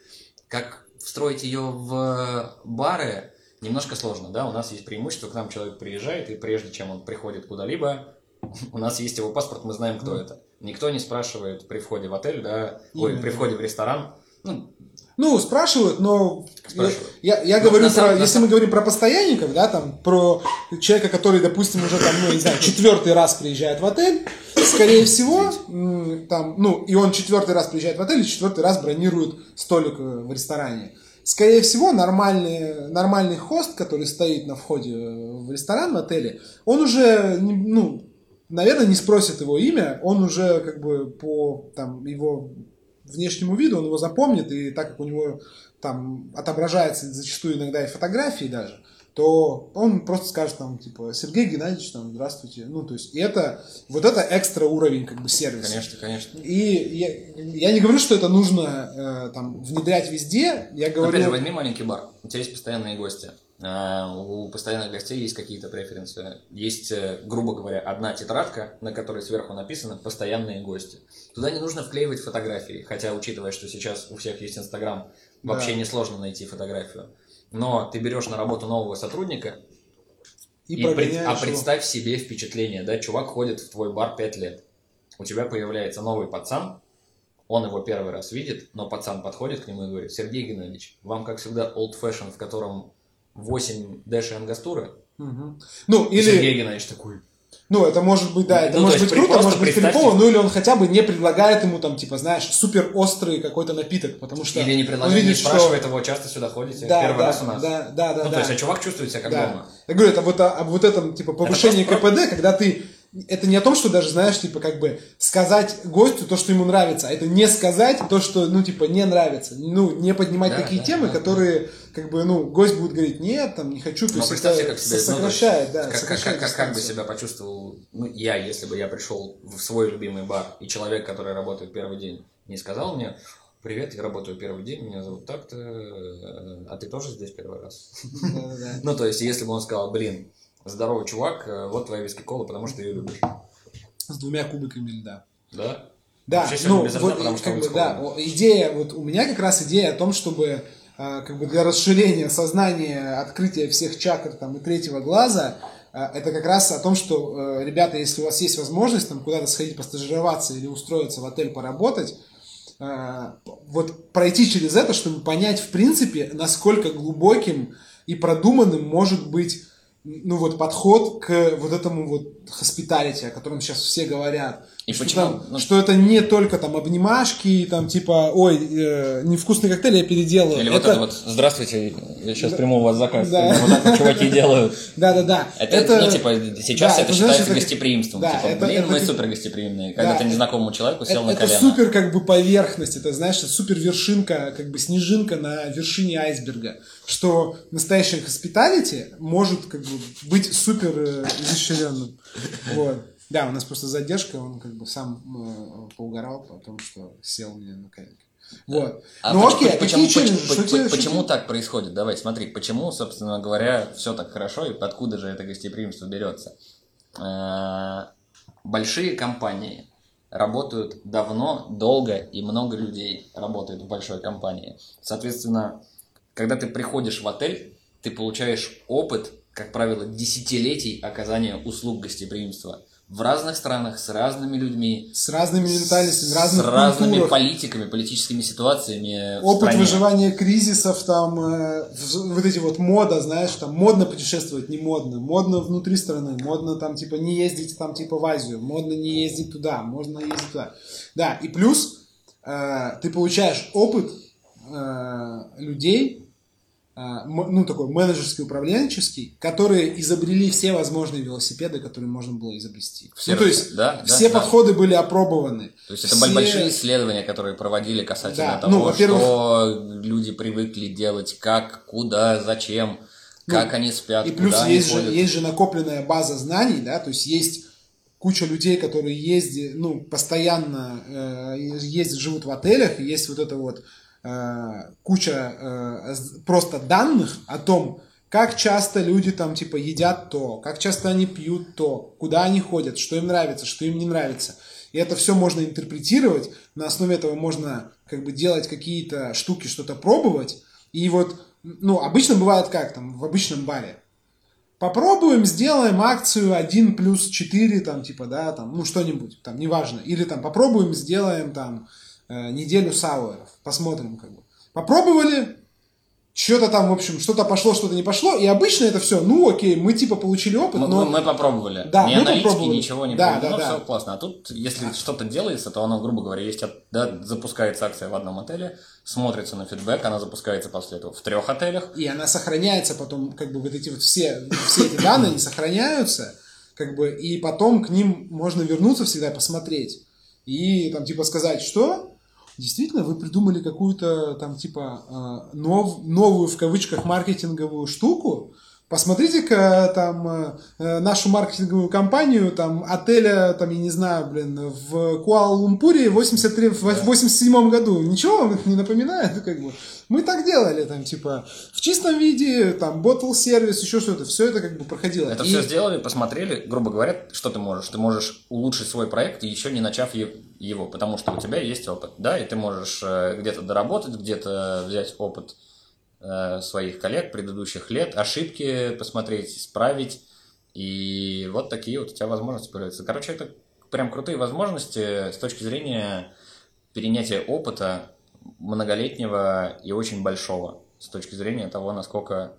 Как встроить ее в бары, немножко сложно, да? У нас есть преимущество, к нам человек приезжает, и прежде чем он приходит куда-либо, у нас есть его паспорт, мы знаем, кто это. Никто не спрашивает при входе в отель, да, ой, при входе в ресторан, ну, спрашивают, но я говорю про, если мы говорим про постоянников, да, там, про человека, который, допустим, уже там, ну, не знаю, четвертый раз приезжает в отель, скорее всего, там, ну, и он четвертый раз приезжает в отель и четвертый раз бронирует столик в ресторане. Скорее всего, нормальный хост, который стоит на входе в ресторан в отеле, он уже, ну, наверное, не спросит его имя, он уже, как бы, по, там, его... внешнему виду, он его запомнит, и так как у него там отображается зачастую иногда и фотографии даже, то он просто скажет там, типа, Сергей Геннадьевич, там, здравствуйте. Ну, то есть, и это, вот это экстра уровень, как бы, сервиса. Конечно, конечно. И я не говорю, что это нужно там внедрять везде, я говорю... Опять же, возьми маленький бар, у тебя есть постоянные гости. У постоянных гостей есть какие-то преференсы. Есть, грубо говоря, одна тетрадка, на которой сверху написано «Постоянные гости». Туда не нужно вклеивать фотографии, хотя, учитывая, что сейчас у всех есть Инстаграм, вообще несложно найти фотографию. Но ты берешь на работу нового сотрудника, а представь себе впечатление, да, чувак ходит в твой бар 5 лет, у тебя появляется новый пацан, он его первый раз видит, но пацан подходит к нему и говорит: «Сергей Геннадьевич, вам, как всегда, олд-фэшн, в котором 8 дэши ангастуры». Угу. Ну, или... Сергей Геннадьевич такой... Ну, это может быть, да, это может быть круто, может быть крипово, ну, или он хотя бы не предлагает ему там, типа, знаешь, супер острый какой-то напиток, потому что... Или не предлагает, не спрашивает его, часто сюда ходите, первый раз у нас. Да. Ну, то есть, а чувак чувствует себя как дома. Я говорю, это вот об вот этом, типа, повышении КПД, когда ты... Это не о том, что даже, знаешь, типа, как бы сказать гостю то, что ему нравится, а это не сказать то, что, ну, типа, не нравится. Ну, не поднимать такие темы, которые, как бы, ну, гость будет говорить: нет, там, не хочу. То есть, представьте, как себя сокращает, да. Как бы себя почувствовал, ну, я, если бы я пришел в свой любимый бар, и человек, который работает первый день, не сказал мне: «Привет, я работаю первый день, меня зовут так-то, а ты тоже здесь первый раз?» Ну, то есть, если бы он сказал: «Блин, здоровый чувак, вот твоя виски кола, потому что ты ее любишь». С 2 кубиками льда. Да? Да, ну, вот, как бы, да, идея, вот у меня как раз идея о том, чтобы, как бы, для расширения сознания, открытия всех чакр, там, и третьего глаза, это как раз о том, что, ребята, если у вас есть возможность, там, куда-то сходить постажироваться или устроиться в отель поработать, вот пройти через это, чтобы понять, в принципе, насколько глубоким и продуманным может быть, ну, вот подход к вот этому вот хоспиталити, о котором сейчас все говорят. И что, почему? Там, что это не только там обнимашки, там, типа, ой, невкусный коктейль я переделаю. Или это... вот это вот, здравствуйте, я сейчас приму у вас заказ. Да. Вот так вот чуваки делают. Да. Это, ну, типа, сейчас это считается гостеприимством. Блин, мы супер гостеприимные. Когда ты незнакомому человеку сел на колено. Это супер, как бы, поверхность, это, знаешь, супер вершинка, как бы снежинка на вершине айсберга. Что настоящая хоспиталити может, как бы, быть супер изощренным. Вот. Да, у нас просто задержка, он, как бы, сам поугарал, потому что сел мне на коленки. Вот. А ну, окей, почему так происходит? Давай, смотри, почему, собственно говоря, все так хорошо, и откуда же это гостеприимство берется? Большие компании работают давно, долго, и много людей работает в большой компании. Соответственно, когда ты приходишь в отель, ты получаешь опыт, как правило, десятилетий оказания услуг гостеприимства в разных странах, с разными людьми, с разными ментальностями, с разными политиками, политическими ситуациями. Опыт выживания кризисов, там, вот эти вот мода, знаешь, там модно путешествовать, не модно, модно внутри страны, модно там типа не ездить там типа в Азию, модно не ездить туда, можно ездить туда. Да, и плюс ты получаешь опыт людей, ну, такой менеджерский, управленческий, которые изобрели все возможные велосипеды, которые можно было изобрести. Все, ну, то есть, да, все подходы были опробованы. То есть, это большие исследования, которые проводили касательно того, что люди привыкли делать, как, куда, зачем, как они спят, и плюс куда они ходят. Есть же накопленная база знаний, да, то есть, есть куча людей, которые ездят, ну, постоянно ездят, живут в отелях, и есть вот это вот куча просто данных о том, как часто люди там типа едят то, как часто они пьют то, куда они ходят, что им нравится, что им не нравится. И это все можно интерпретировать, на основе этого можно как бы делать какие-то штуки, что-то пробовать. И вот, ну, обычно бывает как там, в обычном баре. Попробуем, сделаем акцию 1+4, там типа, да, там, ну, что-нибудь, там, неважно. Или там попробуем, сделаем там неделю сауэров, посмотрим как бы. Попробовали, что-то там, в общем, что-то пошло, что-то не пошло, и обычно это все, ну окей, мы типа получили опыт, но... Мы попробовали, да, не мы аналитики, попробовали. Ничего не да, было, да, да. Все классно, а тут, если что-то делается, то оно, грубо говоря, есть, да, запускается акция в одном отеле, смотрится на фидбэк, она запускается после этого в 3 отелях. И она сохраняется потом, как бы вот эти вот все эти данные, они сохраняются, как бы, и потом к ним можно вернуться всегда, посмотреть, и там типа сказать, что... Действительно, вы придумали какую-то там типа новую в кавычках маркетинговую штуку. Посмотрите-ка там нашу маркетинговую кампанию там отеля, там, я не знаю, блин, в Куала-Лумпуре в 87 году. Ничего вам это не напоминает? Как бы. Мы так делали, там, типа, в чистом виде, там, ботл-сервис, еще что-то. Все это как бы проходило. Это все сделали, посмотрели, грубо говоря, что ты можешь. Ты можешь улучшить свой проект, еще не начав его, потому что у тебя есть опыт, да, и ты можешь где-то доработать, где-то взять опыт своих коллег предыдущих лет, ошибки посмотреть, исправить, и вот такие вот у тебя возможности появляются. Короче, это прям крутые возможности с точки зрения перенятия опыта многолетнего и очень большого, с точки зрения того, насколько,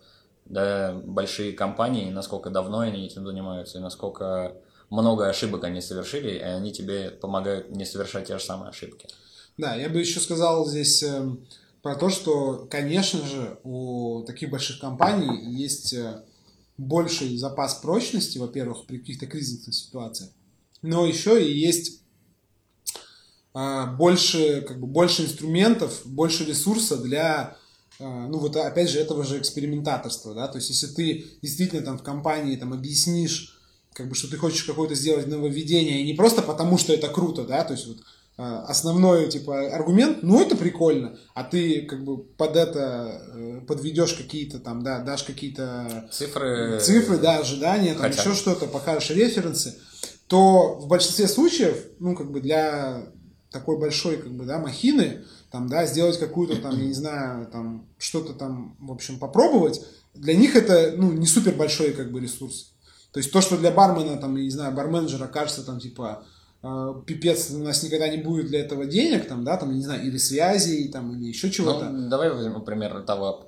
да, большие компании, насколько давно они этим занимаются, и насколько много ошибок они совершили, и они тебе помогают не совершать те же самые ошибки. Да, я бы еще сказал здесь... про то, что, конечно же, у таких больших компаний есть больший запас прочности, во-первых, при каких-то кризисных ситуациях, но еще и есть больше, как бы, больше инструментов, больше ресурса для, ну вот опять же, этого же экспериментаторства, да, то есть если ты действительно там в компании там объяснишь, как бы, что ты хочешь какое-то сделать нововведение, и не просто потому, что это круто, да, то есть вот основной, типа, аргумент, ну, это прикольно, а ты, как бы, под это подведешь какие-то там, да, дашь какие-то цифры, да, ожидания, там, еще что-то, покажешь референсы, то в большинстве случаев, ну, как бы, для такой большой, как бы, да, махины, там, да, сделать какую-то, там, я не знаю, там, что-то там, в общем, попробовать, для них это, ну, не супер большой, как бы, ресурс. То есть то, что для бармена, там, я не знаю, барменджера кажется, там, типа, пипец, у нас никогда не будет для этого денег, там, да, там, не знаю, или связей, там, или еще чего-то. Ну, давай возьмем пример того.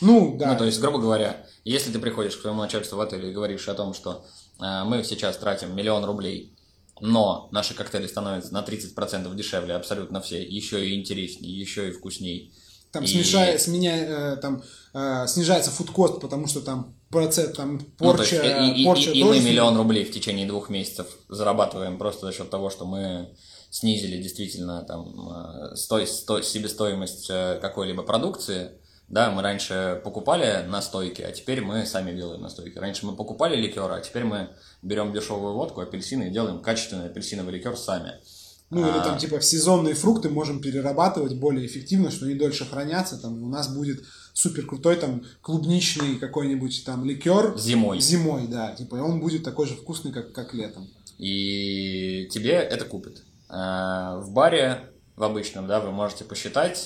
Ну, да. Ну, то есть, грубо говоря, если ты приходишь к своему начальству в отеле и говоришь о том, что мы сейчас тратим 1 000 000 рублей, но наши коктейли становятся на 30% дешевле абсолютно все, еще и интереснее, еще и вкуснее. Там, снижается фудкост, потому что там процент, там, порча, ну, порча и мы 1 000 000 рублей в течение 2 месяцев зарабатываем просто за счет того, что мы снизили действительно там себестоимость какой-либо продукции. Да, мы раньше покупали настойки, а теперь мы сами делаем настойки. Раньше мы покупали ликер, а теперь мы берем дешевую водку, апельсины, и делаем качественный апельсиновый ликер сами. Ну, или там, типа, в сезонные фрукты можем перерабатывать более эффективно, что они дольше хранятся, там, у нас будет супер крутой, там, клубничный какой-нибудь, там, ликер. Зимой, да, типа, и он будет такой же вкусный, как летом. И тебе это купят. В баре в обычном, да, вы можете посчитать,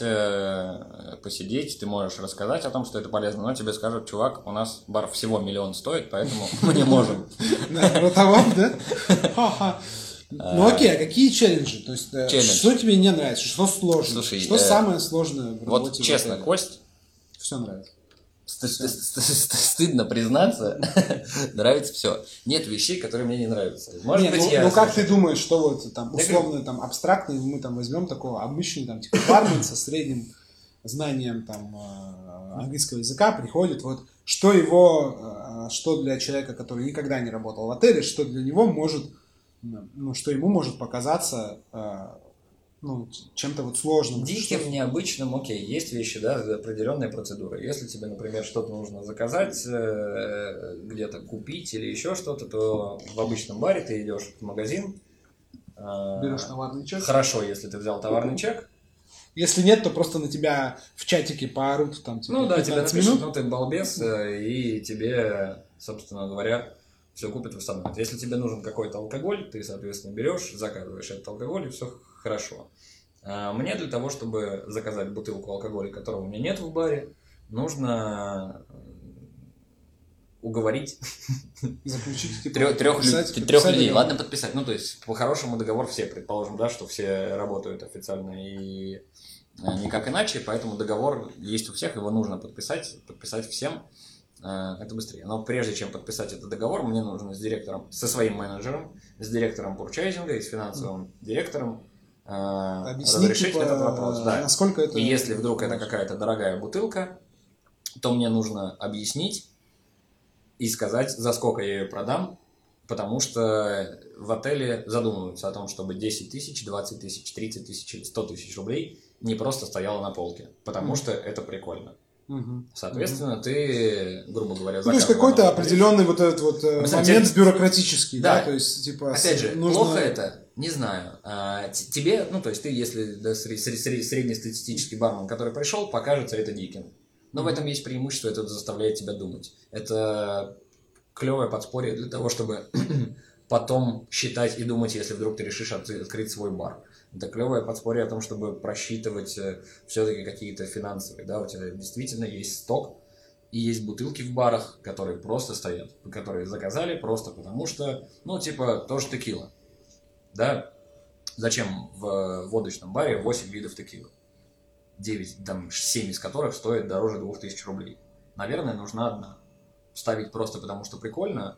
посидеть, ты можешь рассказать о том, что это полезно, но тебе скажут: чувак, у нас бар всего 1 миллион стоит, поэтому мы не можем. Ротовать, да? Ну окей, а какие челленджи? То есть, что тебе не нравится, что сложно? Что самое сложное в работе? Вот честно, Кость, все нравится. Стыдно признаться, нравится все. Нет вещей, которые мне не нравятся. Может быть, я... Ну как ты думаешь, что вот там условно там абстрактный, мы там возьмем такого обычного там типа бармена со средним знанием там английского языка приходит, вот что его, что для человека, который никогда не работал в отеле, что для него может, ну что ему может показаться ну, чем-то вот сложным. Диким, что-то... необычным, окей, есть вещи, да, определенные процедуры. Если тебе, например, что-то нужно заказать, где-то купить или еще что-то, то в обычном баре ты идешь в магазин. Берешь товарный чек. Хорошо, если ты взял товарный чек. Если нет, то просто на тебя в чатике поорут там типа, ну да, тебя напишут, ну ты балбес, и тебе, собственно говоря, все купят, восстановят. Если тебе нужен какой-то алкоголь, ты, соответственно, берешь, заказываешь этот алкоголь, и все хорошо. Мне для того, чтобы заказать бутылку алкоголя, которого у меня нет в баре, нужно уговорить трех людей. Ладно, подписать. Ну, то есть, по-хорошему договор все, предположим, да, что все работают официально и никак иначе, поэтому договор есть у всех, его нужно подписать всем. Это быстрее. Но прежде чем подписать этот договор, мне нужно с директором, со своим менеджером, с директором пурчайзинга и с финансовым директором разрешить типа, этот вопрос. Да. Насколько это... И если вдруг это какая-то дорогая бутылка, то мне нужно объяснить и сказать, за сколько я ее продам, потому что в отеле задумываются о том, чтобы 10 тысяч, 20 тысяч, 30 тысяч или 100 тысяч рублей не просто стояло на полке, потому что это прикольно. Соответственно, ты, грубо говоря, заказываешь. Ну, то есть какой-то определенный вот этот вот момент бюрократический, да? То есть, типа, опять же, нужно... плохо это, не знаю. Тебе, ну, то есть, ты, если да, среднестатистический бармен, который пришел, покажется это диким. Но в этом есть преимущество, это заставляет тебя думать. Это клевое подспорье для того, чтобы потом считать и думать, если вдруг ты решишь открыть свой бар. Это клевое подспорье о том, чтобы просчитывать все-таки какие-то финансовые, да, у тебя действительно есть сток и есть бутылки в барах, которые просто стоят, которые заказали просто потому что, ну, типа, тоже текила, да, зачем в водочном баре 8 видов текилы, 9, там, 7 из которых стоят дороже 2000 рублей, наверное, нужна одна, ставить просто потому что прикольно.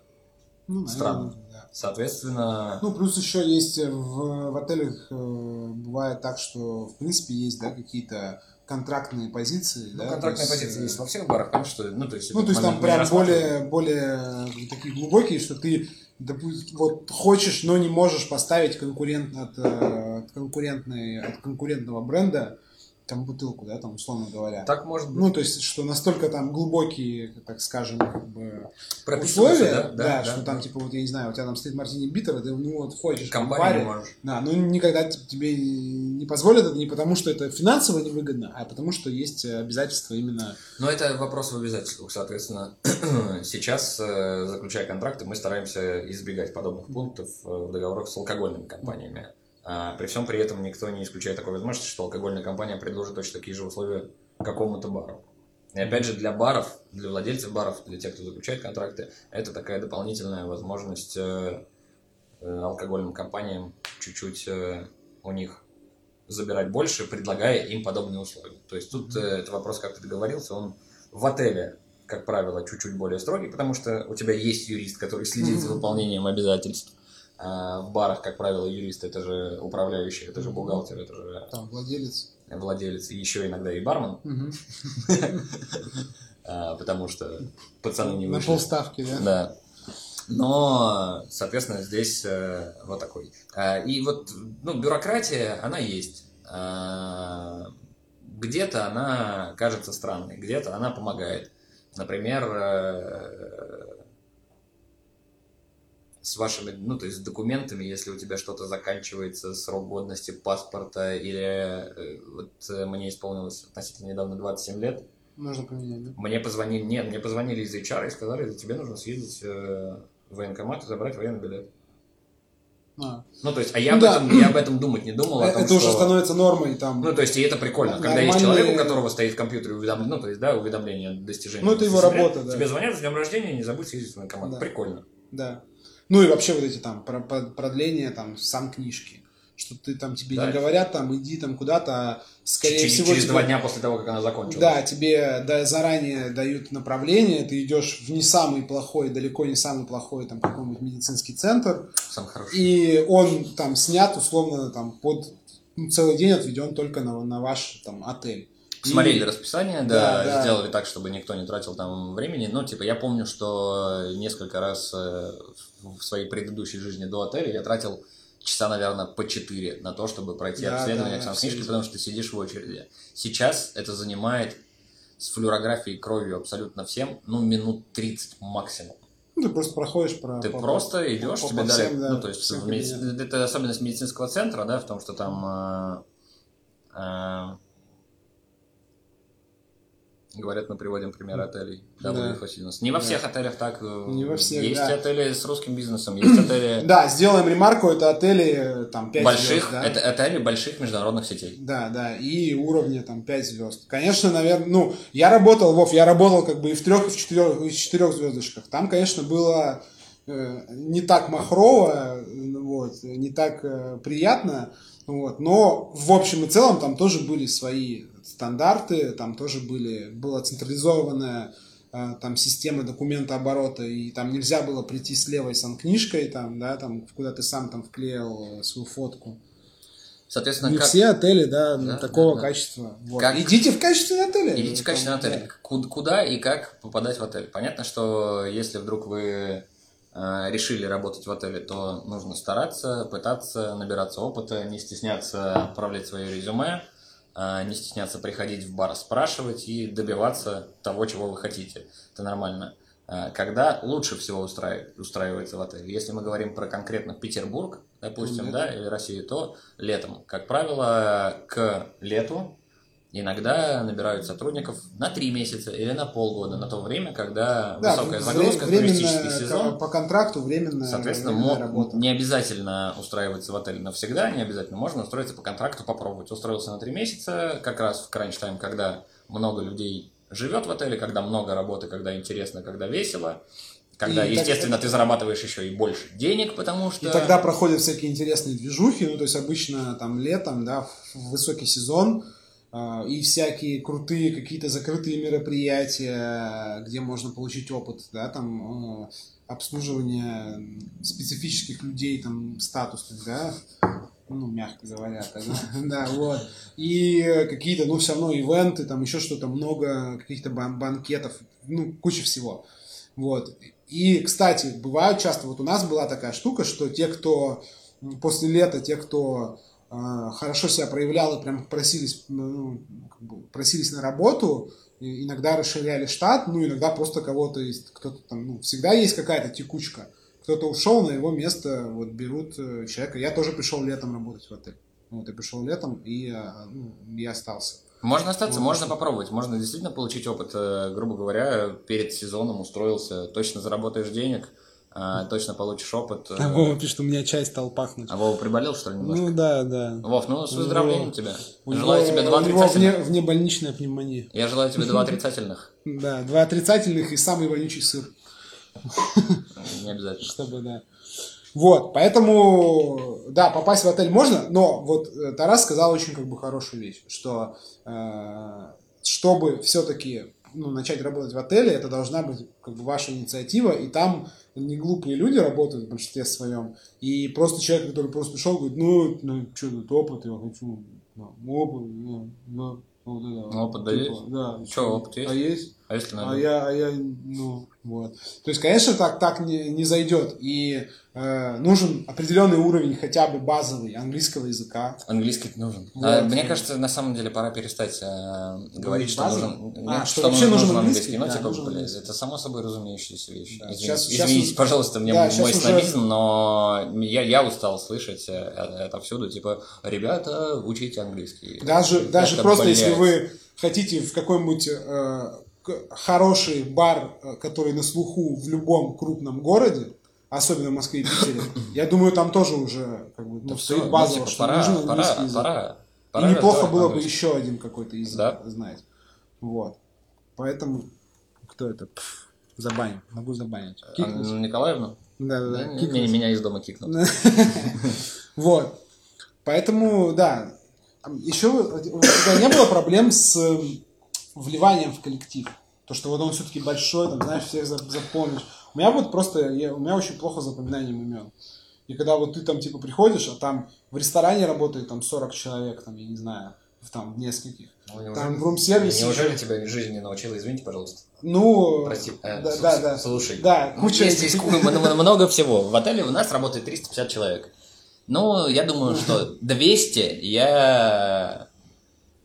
Ну, странно. Да. Соответственно... Ну, плюс еще есть в отелях бывает так, что, в принципе, есть, да, какие-то контрактные позиции. Ну, да, контрактные позиции есть во всех барах, потому что... Ну, то есть, ну, то есть там прям более такие глубокие, что ты вот хочешь, но не можешь поставить конкурентного бренда там бутылку, да, там, условно говоря. Так может быть. Ну, то есть, что настолько там глубокие, так скажем, как бы условия, да, что там, типа, вот, я не знаю, у тебя там стоит мартини биттер, и ты, ну, вот, входишь в компанию, да, ну, никогда тебе не позволят это не потому, что это финансово невыгодно, а потому, что есть обязательства именно... Но это вопрос в обязательствах, соответственно, сейчас, заключая контракты, мы стараемся избегать подобных пунктов в договорах с алкогольными компаниями. При всем при этом никто не исключает такой возможности, что алкогольная компания предложит точно такие же условия какому-то бару. И опять же, для баров, для владельцев баров, для тех, кто заключает контракты, это такая дополнительная возможность алкогольным компаниям чуть-чуть у них забирать больше, предлагая им подобные условия. То есть тут это вопрос, как ты договорился, он в отеле, как правило, чуть-чуть более строгий, потому что у тебя есть юрист, который следит за выполнением обязательств. А в барах, как правило, юристы, это же управляющий, это же бухгалтер, это же... Там владелец, и еще иногда и бармен. Потому что пацаны не вышли. На полставки, да? Да. Но, соответственно, здесь вот такой. И вот, ну, бюрократия, она есть. Где-то она кажется странной, где-то она помогает. Например... с вашими, ну, то есть, документами, если у тебя что-то заканчивается, срок годности паспорта, или вот мне исполнилось относительно недавно 27 лет. Нужно поменять, да? Мне позвонили из HR и сказали, тебе нужно съездить в военкомат и забрать военный билет. Ну, то есть, я об этом думать не думал. О том, это уже становится нормой там. Ну, то есть, и это прикольно, когда есть человек, у которого стоит компьютер и уведомление, ну, то есть, да, уведомление достижения. Ну, это его работа, да. Тебе звонят с днем рождения, не забудь съездить в мою команду. Да. Прикольно. Да. Ну, и вообще вот эти там продления, там, сам книжки. Что ты там тебе не говорят, там, иди там куда-то, а скорее всего... Через 2 дня после того, как она закончилась. Да, тебе заранее дают направление, ты идешь в не самый плохой, далеко не самый плохой там какой-нибудь медицинский центр. Самый хороший. И он там снят, условно, там, под целый день отведен только на ваш там отель. Смотрели расписание, да, сделали так, чтобы никто не тратил там времени. Ну, типа, я помню, что несколько раз в своей предыдущей жизни до отеля я тратил часа, наверное, по 4 на то, чтобы пройти обследование книжки, потому что ты сидишь в очереди. Сейчас это занимает с флюорографией кровью абсолютно всем, ну, минут 30 максимум. Ну, ты просто проходишь просто идешь, тебе дали... Да, ну, то есть, это особенность медицинского центра, да, в том, что там... Говорят, мы приводим примеры отелей. Да. Не во всех отелях так. Не во всех, есть отели с русским бизнесом, есть отели... Да, сделаем ремарку, это отели там 5 звезд. Да? Это отели больших международных сетей. Да, и уровня там 5 звезд. Конечно, наверное, ну, я работал как бы и в 3, и в 4 звездочках. Там, конечно, было не так махрово, вот, не так приятно, вот, но в общем и целом там тоже были свои... стандарты, там тоже была централизованная там система документооборота, и там нельзя было прийти с левой санкнижкой, там, да, там, куда ты сам там вклеил свою фотку. Соответственно, все отели, да такого качества. Вот. Идите в качественный отель. Идите в качественный отель. Куда и как попадать в отель? Понятно, что если вдруг вы решили работать в отеле, то нужно стараться, пытаться, набираться опыта, не стесняться отправлять свои резюме, не стесняться приходить в бар, спрашивать и добиваться того, чего вы хотите. Это нормально. Когда лучше всего устраивается в отель? Если мы говорим про конкретно Петербург, допустим, или Россию, то летом. Как правило, к лету иногда набирают сотрудников на 3 месяца или на полгода, на то время, когда высокая загрузка, туристический сезон. По контракту временно. Соответственно, не обязательно устраиваться в отель навсегда, не обязательно. Можно устроиться по контракту, попробовать. Устроился на 3 месяца, как раз в кранч-тайм, когда много людей живет в отеле, когда много работы, когда интересно, когда весело. Когда, естественно, ты зарабатываешь еще и больше денег, потому что... И тогда проходят всякие интересные движухи, ну, то есть обычно там летом, да, в высокий сезон, и всякие крутые какие-то закрытые мероприятия, где можно получить опыт, да, там обслуживание специфических людей, там статусных, да, ну, мягко говоря, да, вот, и какие-то, ну, все равно ивенты, там еще что-то, много каких-то банкетов, ну, куча всего, вот. И, кстати, бывают часто, вот у нас была такая штука, что те, кто после лета, те, кто хорошо себя проявлял и прям просились на работу, и иногда расширяли штат, ну, иногда просто кого-то есть, кто-то там, ну, всегда есть какая-то текучка, кто-то ушел, на его место вот берут человека. Я тоже пришел летом работать в отель, вот, я пришел летом, и я остался. Можно остаться, можно попробовать, можно действительно получить опыт, грубо говоря, перед сезоном устроился, точно заработаешь денег, точно получишь опыт. А Вова пишет, у меня чай стал пахнуть. А Вова приболел, что ли, немножко? Ну да. Вов, ну с выздоровлением тебя. Желаю тебе 2 отрицательных. Внебольничная пневмония. Я желаю тебе 2 отрицательных. Да, 2 отрицательных и самый вонючий сыр. Не обязательно. Чтобы, да. Вот, поэтому, да, попасть в отель можно, но вот Тарас сказал очень как бы хорошую вещь, что чтобы все-таки начать работать в отеле, это должна быть как бы ваша инициатива, и там не глупые люди работают в большинстве своем, и просто человек, который просто пришел, говорит, что тут опыт, я хочу опыт, да, есть? Да. Что, опыт есть? А есть? А если надо? А я, то есть, конечно, так не зайдет, и нужен определенный уровень, хотя бы базовый, английского языка. Английский нужен. Вот. Мне кажется, на самом деле, пора перестать говорить, что нужен... что вообще нужен английский. Да, это само собой разумеющаяся вещь. Да. Извините, пожалуйста, мне мой снобизм, но я устал слышать отовсюду, типа, ребята, учите английский. Даже просто, если вы хотите в какой-нибудь... хороший бар, который на слуху в любом крупном городе, особенно в Москве и Питере. Я думаю, там тоже уже как бы, ну, стоит базово, что нужно английский язык. И неплохо было бы еще один какой-то язык знать. Вот. Поэтому кто это? Забаню. Могу забанить. Николаевну? Да. Меня из дома кикнут. Вот. Поэтому, да. Еще не было проблем с вливанием в коллектив. То, что вот он все-таки большой, там, знаешь, всех запомнишь. У меня вот просто, у меня очень плохо с запоминанием имен. И когда вот ты там типа приходишь, а там в ресторане работает там 40 человек, там, я не знаю, там в нескольких. Ну, там в рум-сервисе. Неужели тебя жизнь не научила? Извините, пожалуйста. Ну, прости, да. Слушай, да, куча здесь много всего. В отеле у нас работает 350 человек. Ну, я думаю, что 200 я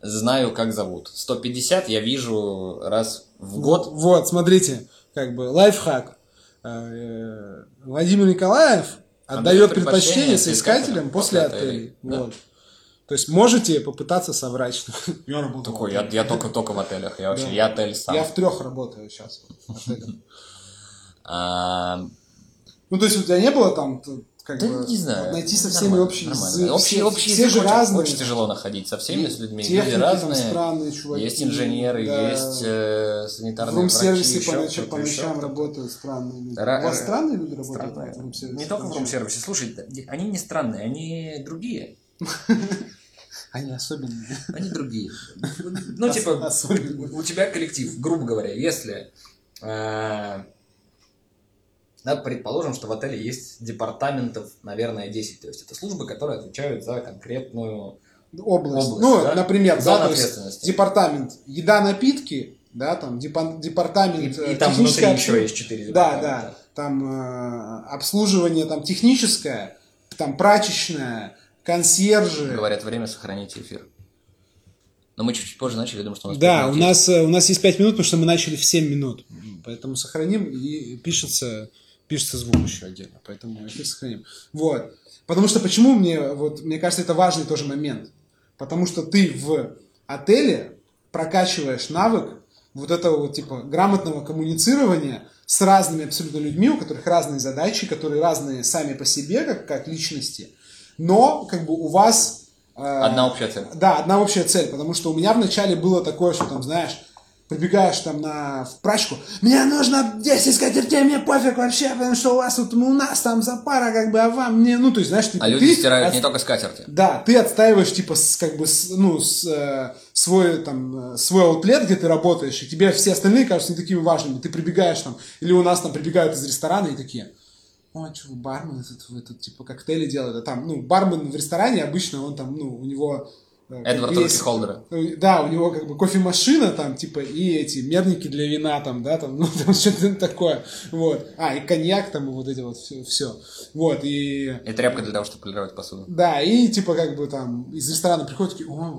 знаю, как зовут. 150 я вижу раз в год. Вот, смотрите, как бы лайфхак. Владимир Николаев отдает предпочтение соискателям после отелей. Вот. То есть можете попытаться соврать, что я работаю. Такой, я только в отелях. Я вообще, я отель сам. Я в 3 работаю сейчас. Ну, то есть у тебя не было там, как бы, найти со всеми общий язык. Все же разные. Очень тяжело находить со всеми людьми. Люди разные. Есть инженеры, есть санитарные врачи. В рум-сервисе по ночам работают странные люди. У вас странные люди работают в рум-сервисе? Не только в рум-сервисе. Слушай, они не странные, они другие. Они особенные. Они другие. Ну, типа, у тебя коллектив, грубо говоря, если... Предположим, что в отеле есть департаментов, наверное, 10. То есть это службы, которые отвечают за конкретную область. Ну, да? Например, да, департамент еда-напитки, да, там департамент... И там внутри еще есть 4 департамента. Да. Там обслуживание там, техническое, там прачечное... Консьержи. Говорят, время сохранить эфир. Но мы чуть-чуть позже начали, я думаю, что у нас 5 минут. У нас есть 5 минут, потому что мы начали в 7 минут. Поэтому сохраним, и пишется звук еще отдельно. Поэтому эфир сохраним. Вот. Потому что почему мне кажется, это важный тоже момент. Потому что ты в отеле прокачиваешь навык вот этого вот типа грамотного коммуницирования с разными абсолютно людьми, у которых разные задачи, которые разные сами по себе, как личности. Но как бы у вас... одна общая цель. Да, одна общая цель, потому что у меня вначале было такое, что там, знаешь, прибегаешь там в прачку, мне нужно 10 скатертей, мне пофиг вообще, потому что у нас там за пара, как бы, а вам мне... Ну, то есть, знаешь, типа, люди стирают не только скатерти. Да, ты отстаиваешь, типа, свой аутлет, где ты работаешь, и тебе все остальные кажутся не такими важными. Ты прибегаешь там, или у нас там прибегают из ресторана и такие... О, что вы бармен, вы тут типа коктейли делают, а там, бармен в ресторане обычно, он там, у него... Эдвард руки холдера. Да, у него как бы кофемашина там, типа, и эти мерники для вина там, да, там, там что-то такое, вот. И коньяк там, и вот эти вот все, вот, и... И тряпка для того, чтобы полировать посуду. Да, и типа как бы там из ресторана приходят, такие, у вас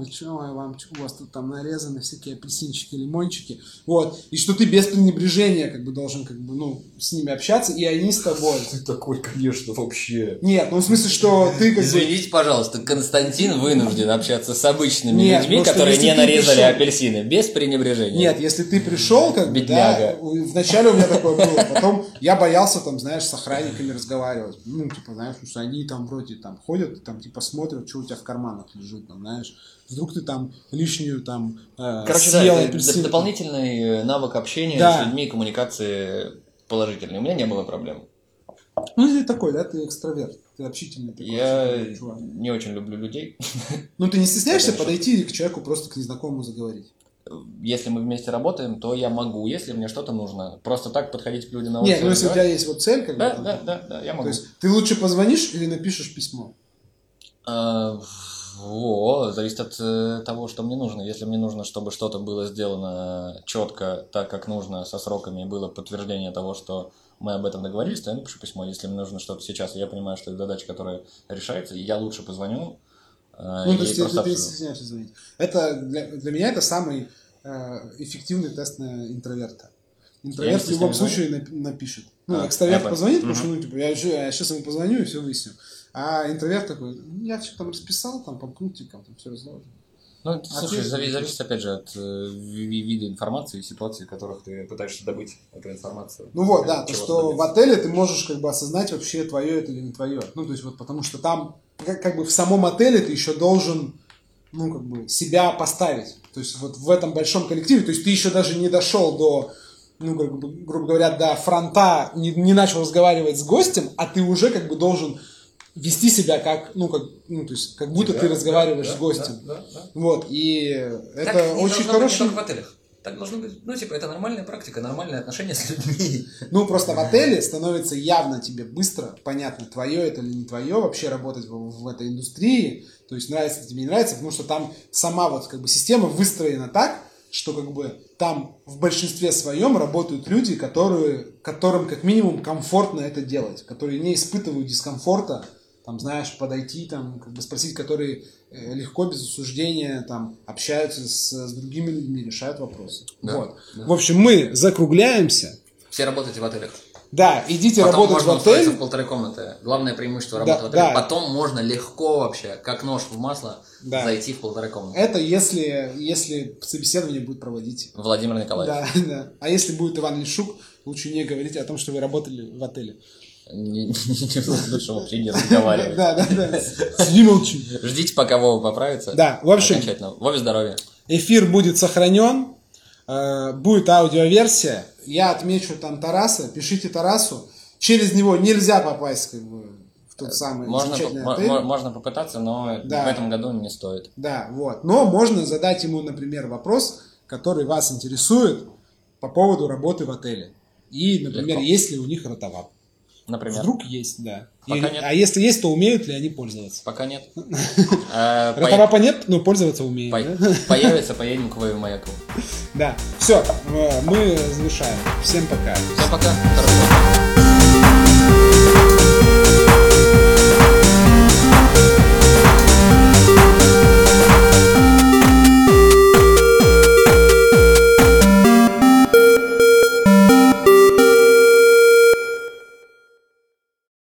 тут там нарезаны всякие апельсинчики, лимончики, вот. И что ты без пренебрежения как бы должен как бы, с ними общаться, и они с тобой. Ты такой, конечно, вообще... Нет, в смысле, что ты как бы... Извините, пожалуйста, Константин вынужден общаться с обычными людьми, которые не нарезали апельсины, без пренебрежения. Нет, если ты пришел, как бы, да, вначале у меня такое было, потом я боялся, там, знаешь, с охранниками разговаривать, типа, знаешь, что они там вроде там ходят, там, типа, смотрят, что у тебя в карманах лежит, там, знаешь, вдруг ты там лишнюю, там, съел апельсин. Дополнительный навык общения с людьми, коммуникации положительный, у меня не было проблем. Ну, ты такой, да, ты экстраверт, ты общительный такой. Я чувак. Не очень люблю людей. Ну, ты не стесняешься подойти к человеку, просто к незнакомому заговорить? Если мы вместе работаем, то я могу, если мне что-то нужно. Просто так подходить к людям на улице. Нет, ну, если у тебя есть вот цель, как бы... Да, я могу. То есть, ты лучше позвонишь или напишешь письмо? Зависит от того, что мне нужно. Если мне нужно, чтобы что-то было сделано четко, так, как нужно, со сроками, было подтверждение того, что... Мы об этом договорились, то я напишу письмо. Если мне нужно что-то сейчас, я понимаю, что это задача, которая решается, я лучше позвоню. То есть ты не стесняешься звонить. Для меня это самый эффективный тест на интроверта. Интроверт в любом случае напишет. Экстраверт позвонит, потому что я сейчас ему позвоню и все выясню. А интроверт такой, я все там расписал, там по пунктикам, там все разложено. Ну, слушай, зависит, опять же, от вида информации и ситуации, в которых ты пытаешься добыть эту информацию. Ну вот, да, то, что в отеле ты можешь как бы осознать вообще, твое это или не твое. Ну, то есть вот потому что там, как бы в самом отеле ты еще должен, ну, как бы себя поставить. То есть вот в этом большом коллективе, то есть ты еще даже не дошел до, ну, как бы, грубо говоря, до фронта, не начал разговаривать с гостем, а ты уже как бы должен... вести себя как, ну, как, ну, то есть, как будто ты разговариваешь с гостем. Да. Вот, и это так очень хороший... Так не должно быть в отелях. Так должно быть, ну, типа, это нормальная практика, нормальные отношения с людьми. Ну, просто в отеле становится явно тебе быстро понятно, твое это или не твое, вообще работать в этой индустрии, то есть, нравится тебе, не нравится, потому что там сама вот, как бы, система выстроена так, что, как бы, там в большинстве своем работают люди, которым, как минимум, комфортно это делать, которые не испытывают дискомфорта, там, знаешь, подойти, там, как бы спросить, которые легко, без осуждения, там, общаются с другими людьми, решают вопросы. Да, вот. Да. В общем, мы закругляемся. Все работаете в отелях. Да, идите потом работать в отель. Потом можно устроиться в полторы комнаты. Главное преимущество работы в отеле. Да. Потом можно легко вообще, как нож в масло, зайти в полторы комнаты. Это если собеседование будет проводить Владимир Николаев. Да. А если будет Иван Лишук, лучше не говорить о том, что вы работали в отеле. Лучше вообще не разговаривать. Да. Сиди молчи. Ждите, пока Вова поправится. Да, в общем. Вове здоровья. Эфир будет сохранен. Будет аудиоверсия. Я отмечу там Тараса. Пишите Тарасу. Через него нельзя попасть как бы в тот самый замечательный отель. Можно попытаться, но в этом году не стоит. Да, вот. Но можно задать ему, например, вопрос, который вас интересует по поводу работы в отеле. И, например, есть ли у них ротовап. Например. Вдруг есть, да. Пока нет. А если есть, то умеют ли они пользоваться? Пока нет. Ротовапа нет, но пользоваться умеют. Появится, поедем к Вове Маякову. Да. Все, мы завершаем. Всем пока.